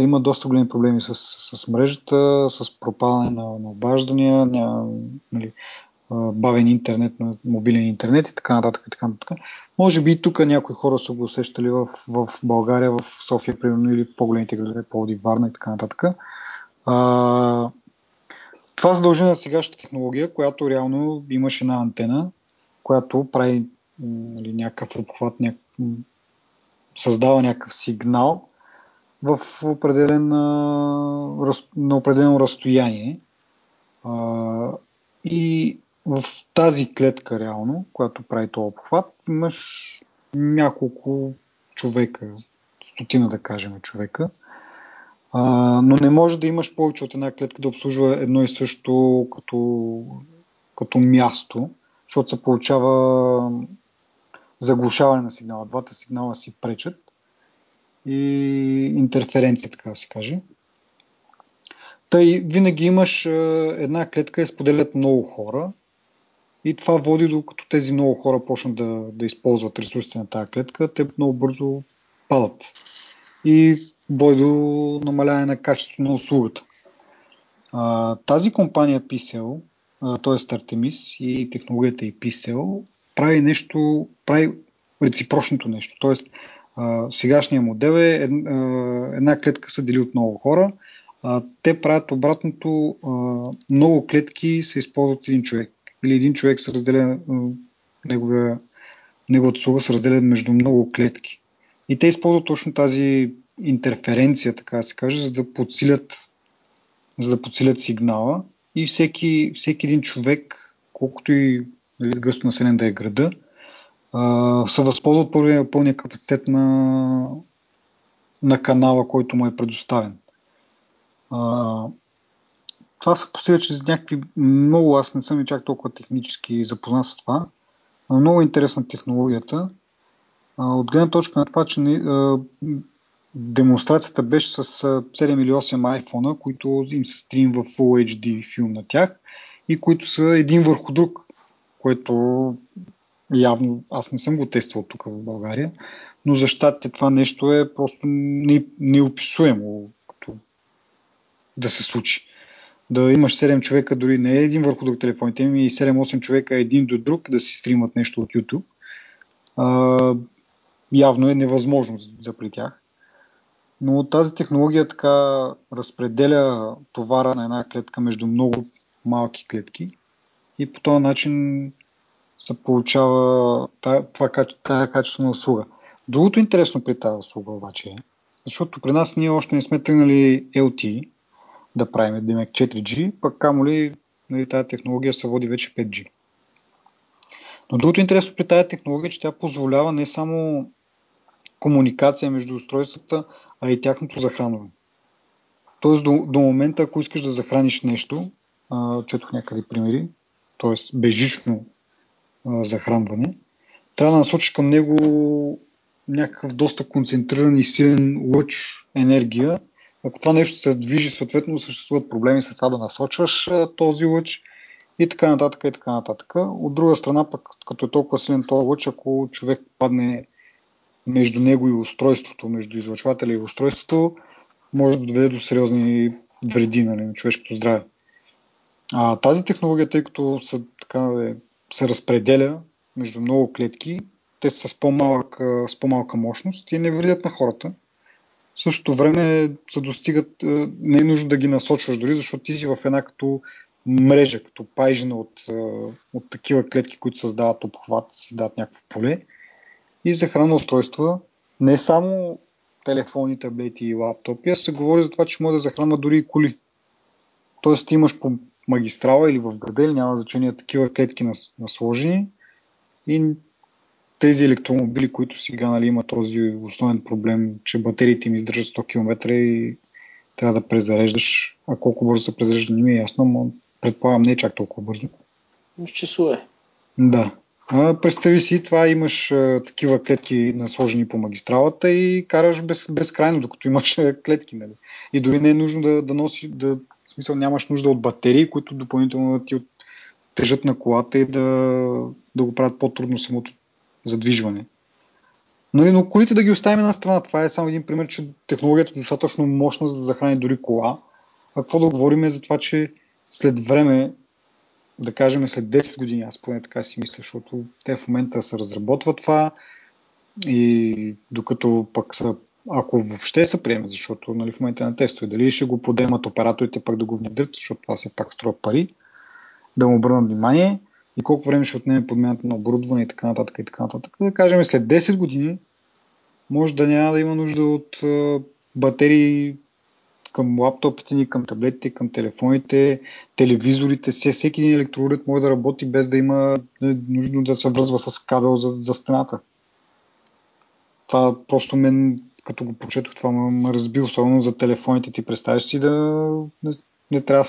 има доста големи проблеми с мрежата, с пропадане на обаждания, бавен интернет, на мобилен интернет и така нататък. Може би и тук някои хора са го усещали в България, в София, примерно, или в по-големите градове, Пловдив, Варна и така нататък. Това се дължи на сегашната технология, която реално имаше една антена, която прави някакъв обхват, създава някакъв сигнал в на определено разстояние. И в тази клетка, реално, която прави този обхват, имаш няколко човека, стотина да кажем човека. Но не може да имаш повече от една клетка да обслужва едно и също като място, защото се получава заглушаване на сигнала. Двата сигнала си пречат и интерференция, така да се каже. Тъй винаги имаш една клетка и споделят много хора и това води до като тези много хора почнат да използват ресурсите на тази клетка, те много бързо падат. И води до намаляване на качеството на услугата. Тази компания pCell, т.е. Artemis и технологията и pCell, прави реципрочното нещо. Тоест, сегашния модел е една клетка се дели от много хора, те правят обратното, много клетки се използват един човек. Или един човек се разделя, неговата услуга се разделя между много клетки. И те използват точно тази интерференция, така да се каже, за да подсилят сигнала и всеки един човек, колкото и гъсто населен да е града, се възползват пълния капацитет на канала, който му е предоставен. Това се постига чрез някакви много, аз не съм и чак толкова технически запознат с това, но много интересна технологията. От гледна точка на това, че демонстрацията беше с 7 или 8 iPhone-а, които им се стрим в Full HD филм на тях и които са един върху друг, което явно аз не съм го тествал тук в България, но за щатите това нещо е просто неописуемо като да се случи. Да имаш 7 човека, дори не един върху друг телефоните ми, и 7-8 човека един до друг да си стримат нещо от YouTube. Явно е невъзможно за при тях. Но тази технология така разпределя товара на една клетка между много малки клетки и по този начин се получава тая качествена услуга. Другото интересно при тази услуга обаче е, защото при нас ние още не сме тръгнали LTE, да правим демек 4G, пък камо ли нали, тази технология се води вече 5G. Но другото интересно при тази технология е, че тя позволява не само комуникация между устройствата, а и тяхното захранване. Тоест до момента, ако искаш да захраниш нещо, четох някъде примери, т.е. безжично захранване, трябва да насочиш към него някакъв доста концентриран и силен лъч енергия. Ако това нещо се движи, съответно съществуват проблеми с това да насочваш този лъч и така нататък и така нататък. От друга страна, пък като е толкова силен този лъч, ако човек падне между него и устройството, между излъчвателя и устройството, може да доведе до сериозни вреди нали, на човешкото здраве. А тази технология, тъй като се разпределя между много клетки, те са с по-малка мощност и не вредят на хората. В същото време се достигат, не е нужно да ги насочваш дори, защото ти си в една като мрежа, като пайжена от такива клетки, които създават обхват, създават някакво поле и захранва устройства, не само телефони, таблети и лаптопи, а се говори за това, че може да захранва дори и коли. Тоест ти имаш по магистрала или в града, или няма значение, такива клетки насложени и тези електромобили, които сега нали, има този основен проблем, че батериите им издържат 100 км и трябва да презареждаш. А колко бързо се презарежда, не ми е ясно, но предполагам не е чак толкова бързо. С часове. Да. Представи си това, имаш такива клетки насложени по магистралата и караш безкрайно, докато имаш клетки. Нали. И дори не е нужно да носи, в смисъл нямаш нужда от батерии, които допълнително ти тежат на колата и да го правят по-трудно самото задвижване. Нали, но колите да ги оставим на страна. Това е само един пример, че технологията е достатъчно мощна, за да захрани дори кола. А какво да говорим е за това, че след време, да кажем след 10 години, аз поне така си мисля, защото те в момента се разработват това и докато пък ако въобще се приеме, защото нали, в момента на тестове, дали ще го подемат операторите пък да го внедрят, защото това се пак струва пари, да му обърнат внимание и колко време ще отнеме подмяната на оборудване и така нататък и така нататък. Да кажем след 10 години може да няма да има нужда от батерии към лаптопите ни, към таблетите, към телефоните, телевизорите, всеки един електроуред може да работи без да има нужда да се връзва с кабел за стената. Това просто мен, като го прочетох, това ме разби, особено за телефоните ти. Представиш си не трябва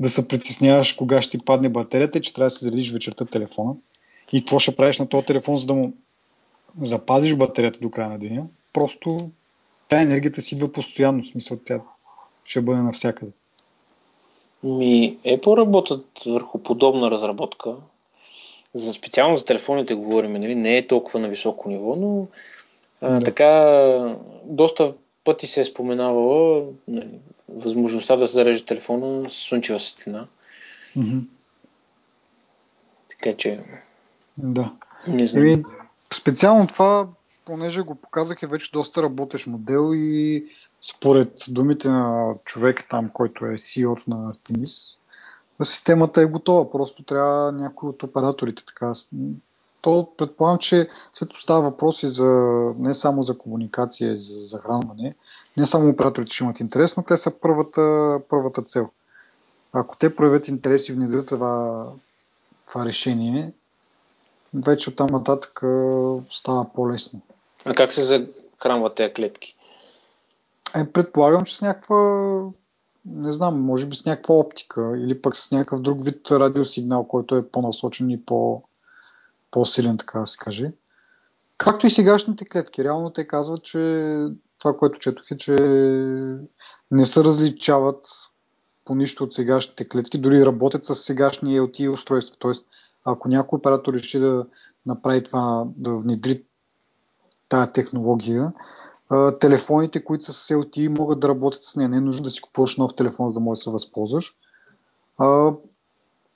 да се притесняваш кога ще ти падне батерията, че трябва да се заредиш вечерта телефона. И какво ще правиш на този телефон, за да му запазиш батерията до края на деня? Просто тая енергията си идва постоянно, в смисъл тя ще бъде навсякъде. Apple работят върху подобна разработка. Специално за телефоните говорим, нали? Не е толкова на високо ниво, но така доста пъти се е споменавала възможността да се зарежда телефона с слънчева светлина. Mm-hmm. Така че... Да. Не знам. Специално това, понеже го показах, е вече доста работещ модел и според думите на човек там, който е CEO на Artemis, системата е готова. Просто трябва някой от операторите така... То предполагам, че след остава въпроси не само за комуникация и за захранване, не само операторите ще имат интерес, но те са първата цел. Ако те проявят интерес и внедрят това решение, вече оттам нататък става по-лесно. А как се захранват тези клетки? Предполагам, че с някаква, не знам, може би с някаква оптика или пък с някакъв друг вид радиосигнал, който е по-насочен и по-силен, така да се каже. Както и сегашните клетки. Реално те казват, че това, което четох е, че не се различават по нищо от сегашните клетки, дори работят с сегашни LTE устройства. Тоест, ако някой оператор реши да направи това, да внедри тая технология, телефоните, които са с LTE, могат да работят с нея. Не е нужно да си купуваш нов телефон, за да може да се възползваш.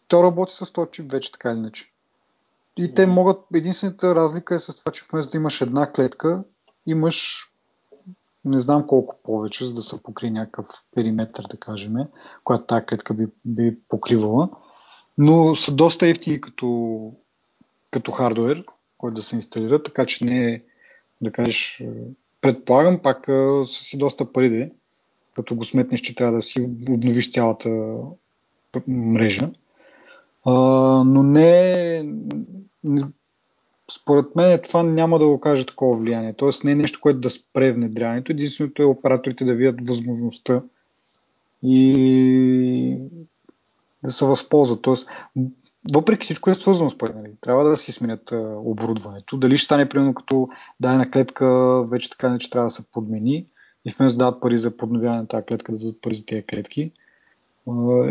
То работи с този чип вече, така или иначе. И те могат, единствената разлика е с това, че вместо да имаш една клетка, имаш не знам колко повече, за да се покри някакъв периметър, да кажем, която тази клетка би покривала. Но са доста ефтини като хардуер, който да се инсталира, така че не е, да кажеш, предполагам пак са си доста пари, като го сметнеш, че трябва да си обновиш цялата мрежа. Но не според мен това няма да окаже такова влияние. Тоест не е нещо, което да спре внедряването. Единственото е операторите да видят възможността и да се възползват. Тоест, въпреки всичко е свързано с пари. Трябва да си сменят оборудването. Дали ще стане примерно като дадена клетка, вече така не че трябва да се подмени и вместо да дадат пари за подновяване на тази клетка, да дадат пари за тези клетки.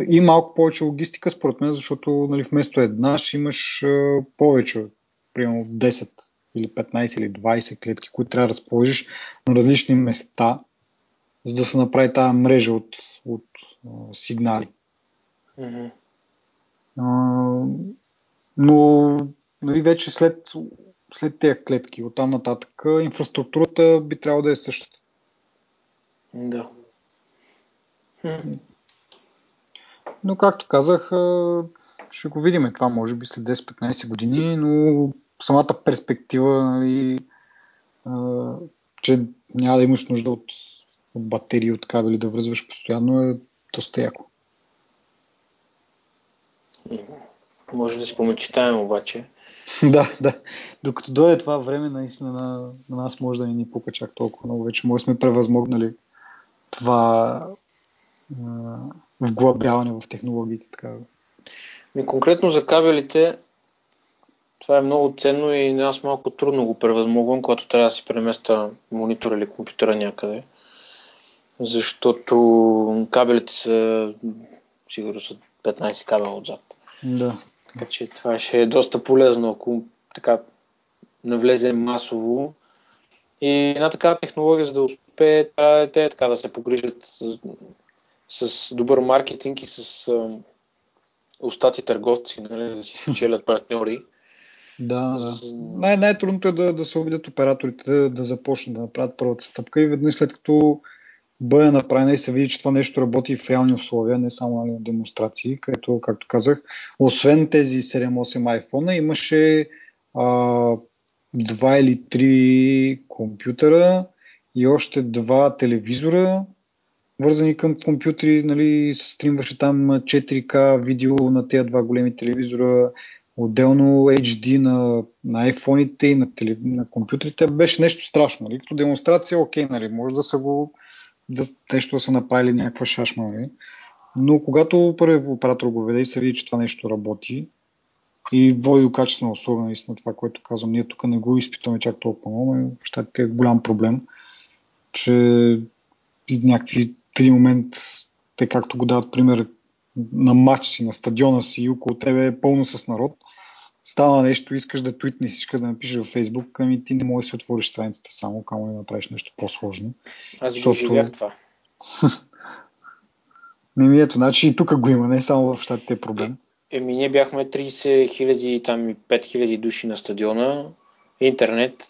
И малко повече логистика, според мен, защото нали, вместо една ще имаш повече, примерно 10 или 15 или 20 клетки, които трябва да разположиш на различни места, за да се направи тази мрежа от сигнали. Mm-hmm. Но нали, вече след тези клетки, оттам нататък, инфраструктурата би трябвало да е същата. Да. Mm-hmm. Но както казах, ще го видим това може би след 10-15 години, но самата перспектива, нали, че няма да имаш нужда от батерии, от кабели да връзваш постоянно е доста яко. Може да си помечтаем обаче. Да. Докато дойде това време, наистина на нас може да ни пука чак толкова много. Вече може сме превъзмогнали това вглъбяване в технологиите. Така. И конкретно за кабелите, това е много ценно и аз малко трудно го превъзмогвам, когато трябва да си преместа монитор или компютъра някъде. Защото кабелите са сигурно са 15 кабела отзад. Да. Така че това ще е доста полезно, ако така навлезе масово. И една такава технология, за да успее, трябва да се погрижат с добър маркетинг и с остати търговци, нали, да си спечелят партньори. Да. Най-трудното е да се убедят операторите да започнат да направят първата стъпка и веднъж след като бъде направена и се види, че това нещо работи в реални условия, не само на демонстрации, където, както казах, освен тези 7-8 iPhone-а, имаше 2 или 3 компютъра и още 2 телевизора, вързани към компютри, нали, стримваше там 4K видео на тези два големи телевизора, отделно HD на iPhone-ите и на компютрите. Беше нещо страшно. Нали? Като демонстрация, окей, нали, може да са го нещо да са направили някаква шашма. Нали? Но когато първият оператор го веде и се види, че това нещо работи и води до качествена услуга, наистина това, което казвам, ние тук не го изпитваме чак толкова много, но в щатите е голям проблем, че в един момент, те както го дават пример на матч си, на стадиона си и около тебе е пълно с народ, става нещо, искаш да твитнеш, искаш да напишеш във Фейсбук, ами ти не можеш да си отвориш страницата само, камо не направиш нещо по-сложно. Аз защото живях това. Значи и тук го има, не само в щатите е проблем. Еми ние бяхме 30 000 там и 5 000 души на стадиона, интернет,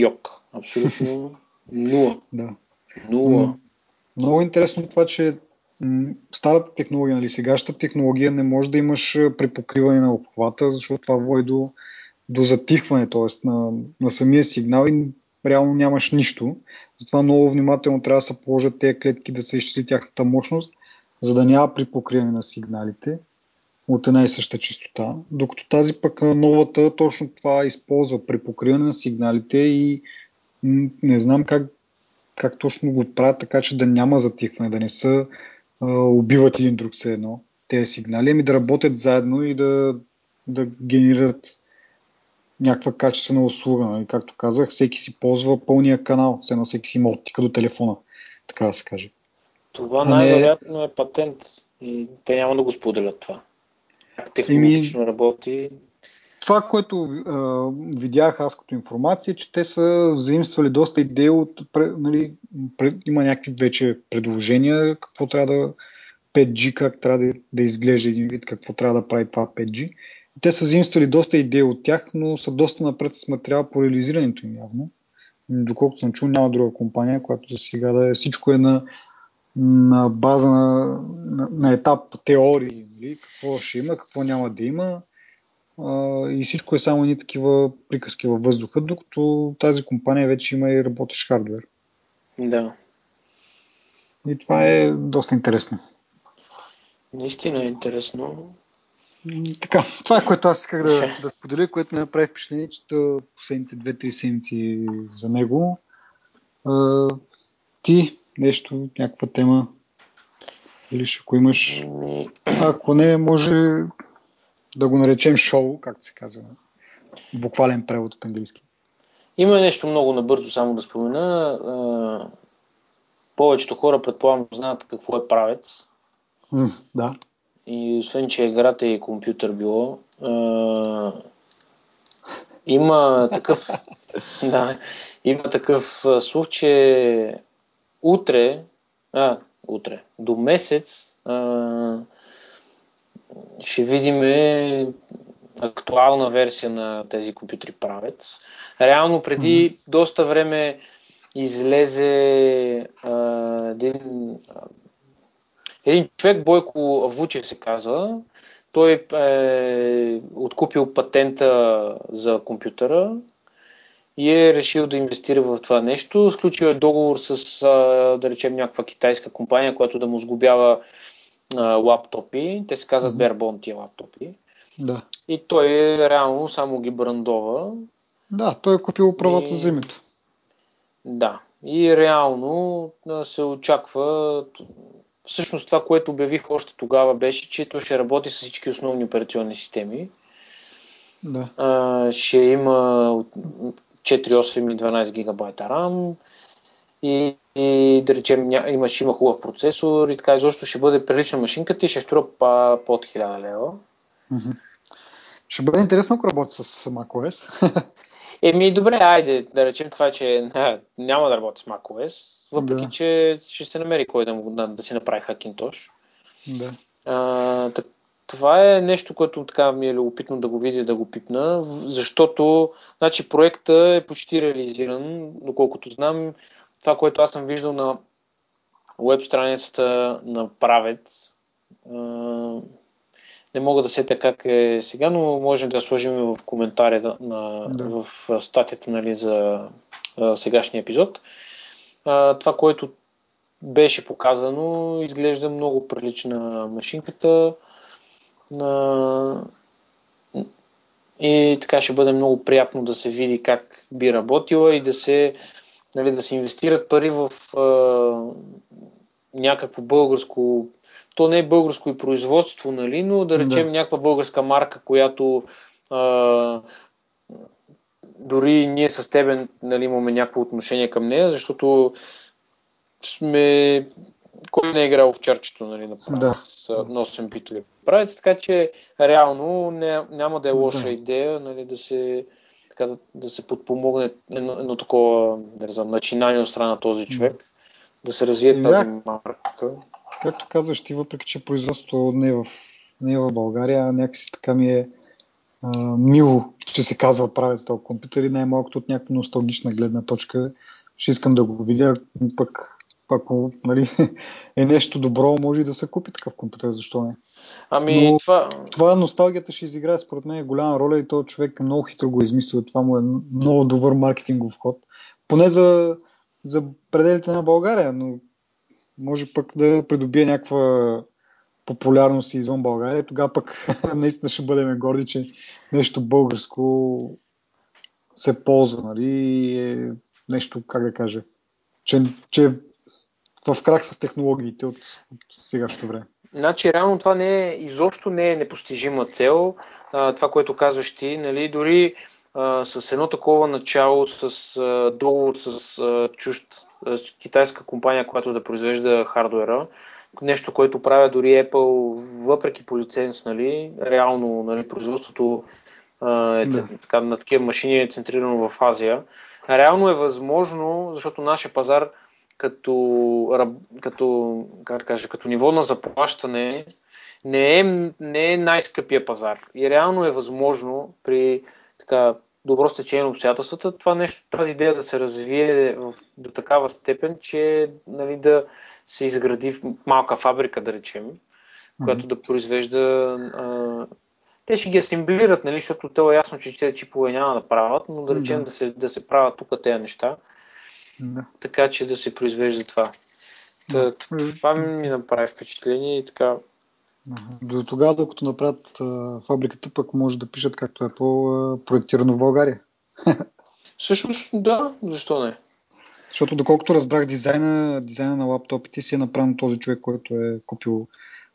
йок, абсолютно нула. Да. Много интересно това, че старата технология, нали, сегашната технология не може да имаш препокриване на обхвата, защото това води до затихване, т.е. на самия сигнал и реално нямаш нищо. Затова много внимателно трябва да се положат тези клетки, да се изчисли тяхната мощност, за да няма препокриване на сигналите от една и съща частота. Докато тази пък новата точно това използва препокриване на сигналите и не знам как точно го правят, така че да няма затихване, да не са убиват един друг все едно тези сигнали, ами да работят заедно и да генерират някаква качествена услуга. И както казах, всеки си ползва пълния канал, все едно всеки си има оптика до телефона, така да се каже. Това най-вероятно е патент и те няма да го споделят това. Технологично работи. Това, което видях аз като информация, че те са взаимствали доста идеи от, нали, има някакви вече предложения, какво трябва да 5G, как трябва да изглежда един вид, какво трябва да прави това 5G. Те са взаимствали доста идеи от тях, но са доста напред с материал по реализирането им явно. Доколкото съм чул, няма друга компания, която за сега да е всичко е на база на етап теории, нали, какво ще има, какво няма да има. И всичко е само едни такива приказки във въздуха, докато тази компания вече има и работещ хардвер. Да. И това е доста интересно. Наистина е интересно. Така, това е което аз исках да споделя, което ме направи впечатление, че последните 2-3 седмици за него. Ти нещо, някаква тема, дали ще ако имаш, ако не, може да го наречем шоу, както се казва, буквален превод от английски. Има нещо много набързо, само да спомена. Повечето хора, предполагам, знаят какво е Правец. Да. И освен, че играта и компютър било, има такъв слух, че утре, до месец ще видиме актуална версия на тези компютри Правец. Реално преди доста време излезе един човек, Войко Вучев се казва. Той е откупил патента за компютъра и е решил да инвестира в това нещо. Сключил е договор с, да речем, някаква китайска компания, която да му сгубява лаптопи. Те се казват BearBond тия лаптопи. Да. И той е реално само ги брандова. Да, той е купил правата за името. Да. И реално се очаква... Всъщност това, което обявих още тогава, беше, че то ще работи с всички основни операционни системи. Да. Ще има 4, 8 и 12 гигабайта RAM и да речем, ще има хубав процесор и така изобщо ще бъде прилична машинката и ще струва под 1000 лева. Ще бъде интересно, ако работи с macOS. Добре, айде, да речем това, че няма да работи с macOS, въпреки, че ще се намери кой да си направи Hackintosh. Да. Това е нещо, което така ми е любопитно да го видя, да го пипна, защото проектът е почти реализиран, доколкото знам. Това, което аз съм виждал на уеб страницата на Правец, не мога да сетя как е сега, но можем да сложим в коментари в статията за сегашния епизод. Това, което беше показано, изглежда много прилична машинката. И така ще бъде много приятно да се види как би работила и да се инвестират пари в някакво българско. То не е българско и производство, но да речем някаква българска марка, която дори ние с теб имаме някакво отношение към нея, защото сме... Кой не е играл в черчето на 8 битови Правец, така че реално няма да е лоша идея да се подпомогне едно такова начинание от страна на този човек, да се развие тази марка. Както казваш ти, въпреки че производството не е в България, някакси така ми е мило, че се казва Правец този компютър и най-малкото от някаква носталгична гледна точка. Ще искам да го видя, пък ако е нещо добро, може и да се купи такъв компютър, защо не? Но това носталгията ще изиграе според мен голяма роля и този човек много хитро го измислил. Това му е много добър маркетингов ход. Поне за пределите на България, но може пък да придобие някаква популярност извън България. Тогава пък наистина ще бъдем горди, че нещо българско се ползва, нещо, как да кажа, че в крак с технологиите от сегашното време. Реално това изобщо не е непостижима цел. Това, което казваш ти, дори с едно такова начало, с договор с китайска компания, която да произвежда хардуера. Нещо, което правя дори Apple, въпреки по лиценз, реално производството на такива машини е центрирано в Азия. Реално е възможно, защото нашия пазар като ниво на заплащане не е най-скъпия пазар. И реално е възможно при добро стечение на обстоятелствата, тази идея да се развие до такава степен, че да се изгради малка фабрика, да речем, която да произвежда... Те ще ги асемблират, защото те е ясно, че тези чипове няма да правят, но да речем да се правят тук тези неща, така че да се произвежда това. Това ми направи впечатление и така. До тогава, докато направят фабриката, пък може да пишат както е по-проектирано в България. Всъщност да, защо не? Защото доколкото разбрах дизайна на лаптопите си е направен този човек, който е купил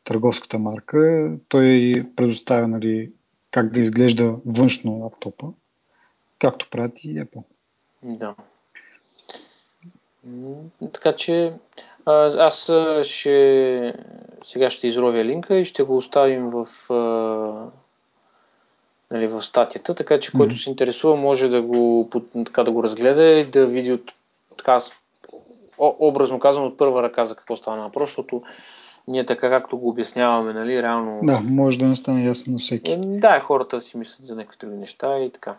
търговската марка. Той предоставя, нали, как да изглежда външно лаптопа, както правят и Apple. Да. Така че аз сега ще изровя линка и ще го оставим в статията, така че който се интересува може да го разгледа и да види така, образно казано, от първа ръка за какво става въпрос, защото ние така както го обясняваме, нали, реално... Да, може да не стане ясно всеки. Да, хората си мислят за някакви други неща и така.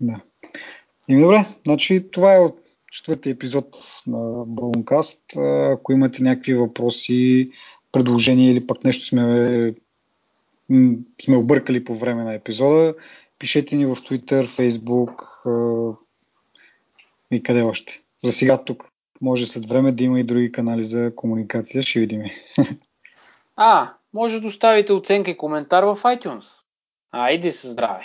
Да. И добре, значи това е от четвъртия епизод на Балонкаст. Ако имате някакви въпроси, предложения или пък нещо сме объркали по време на епизода, пишете ни в Twitter, Facebook и къде още. За сега тук. Може след време да има и други канали за комуникация. Ще видим. Може да оставите оценка и коментар в iTunes. Айде се здраве!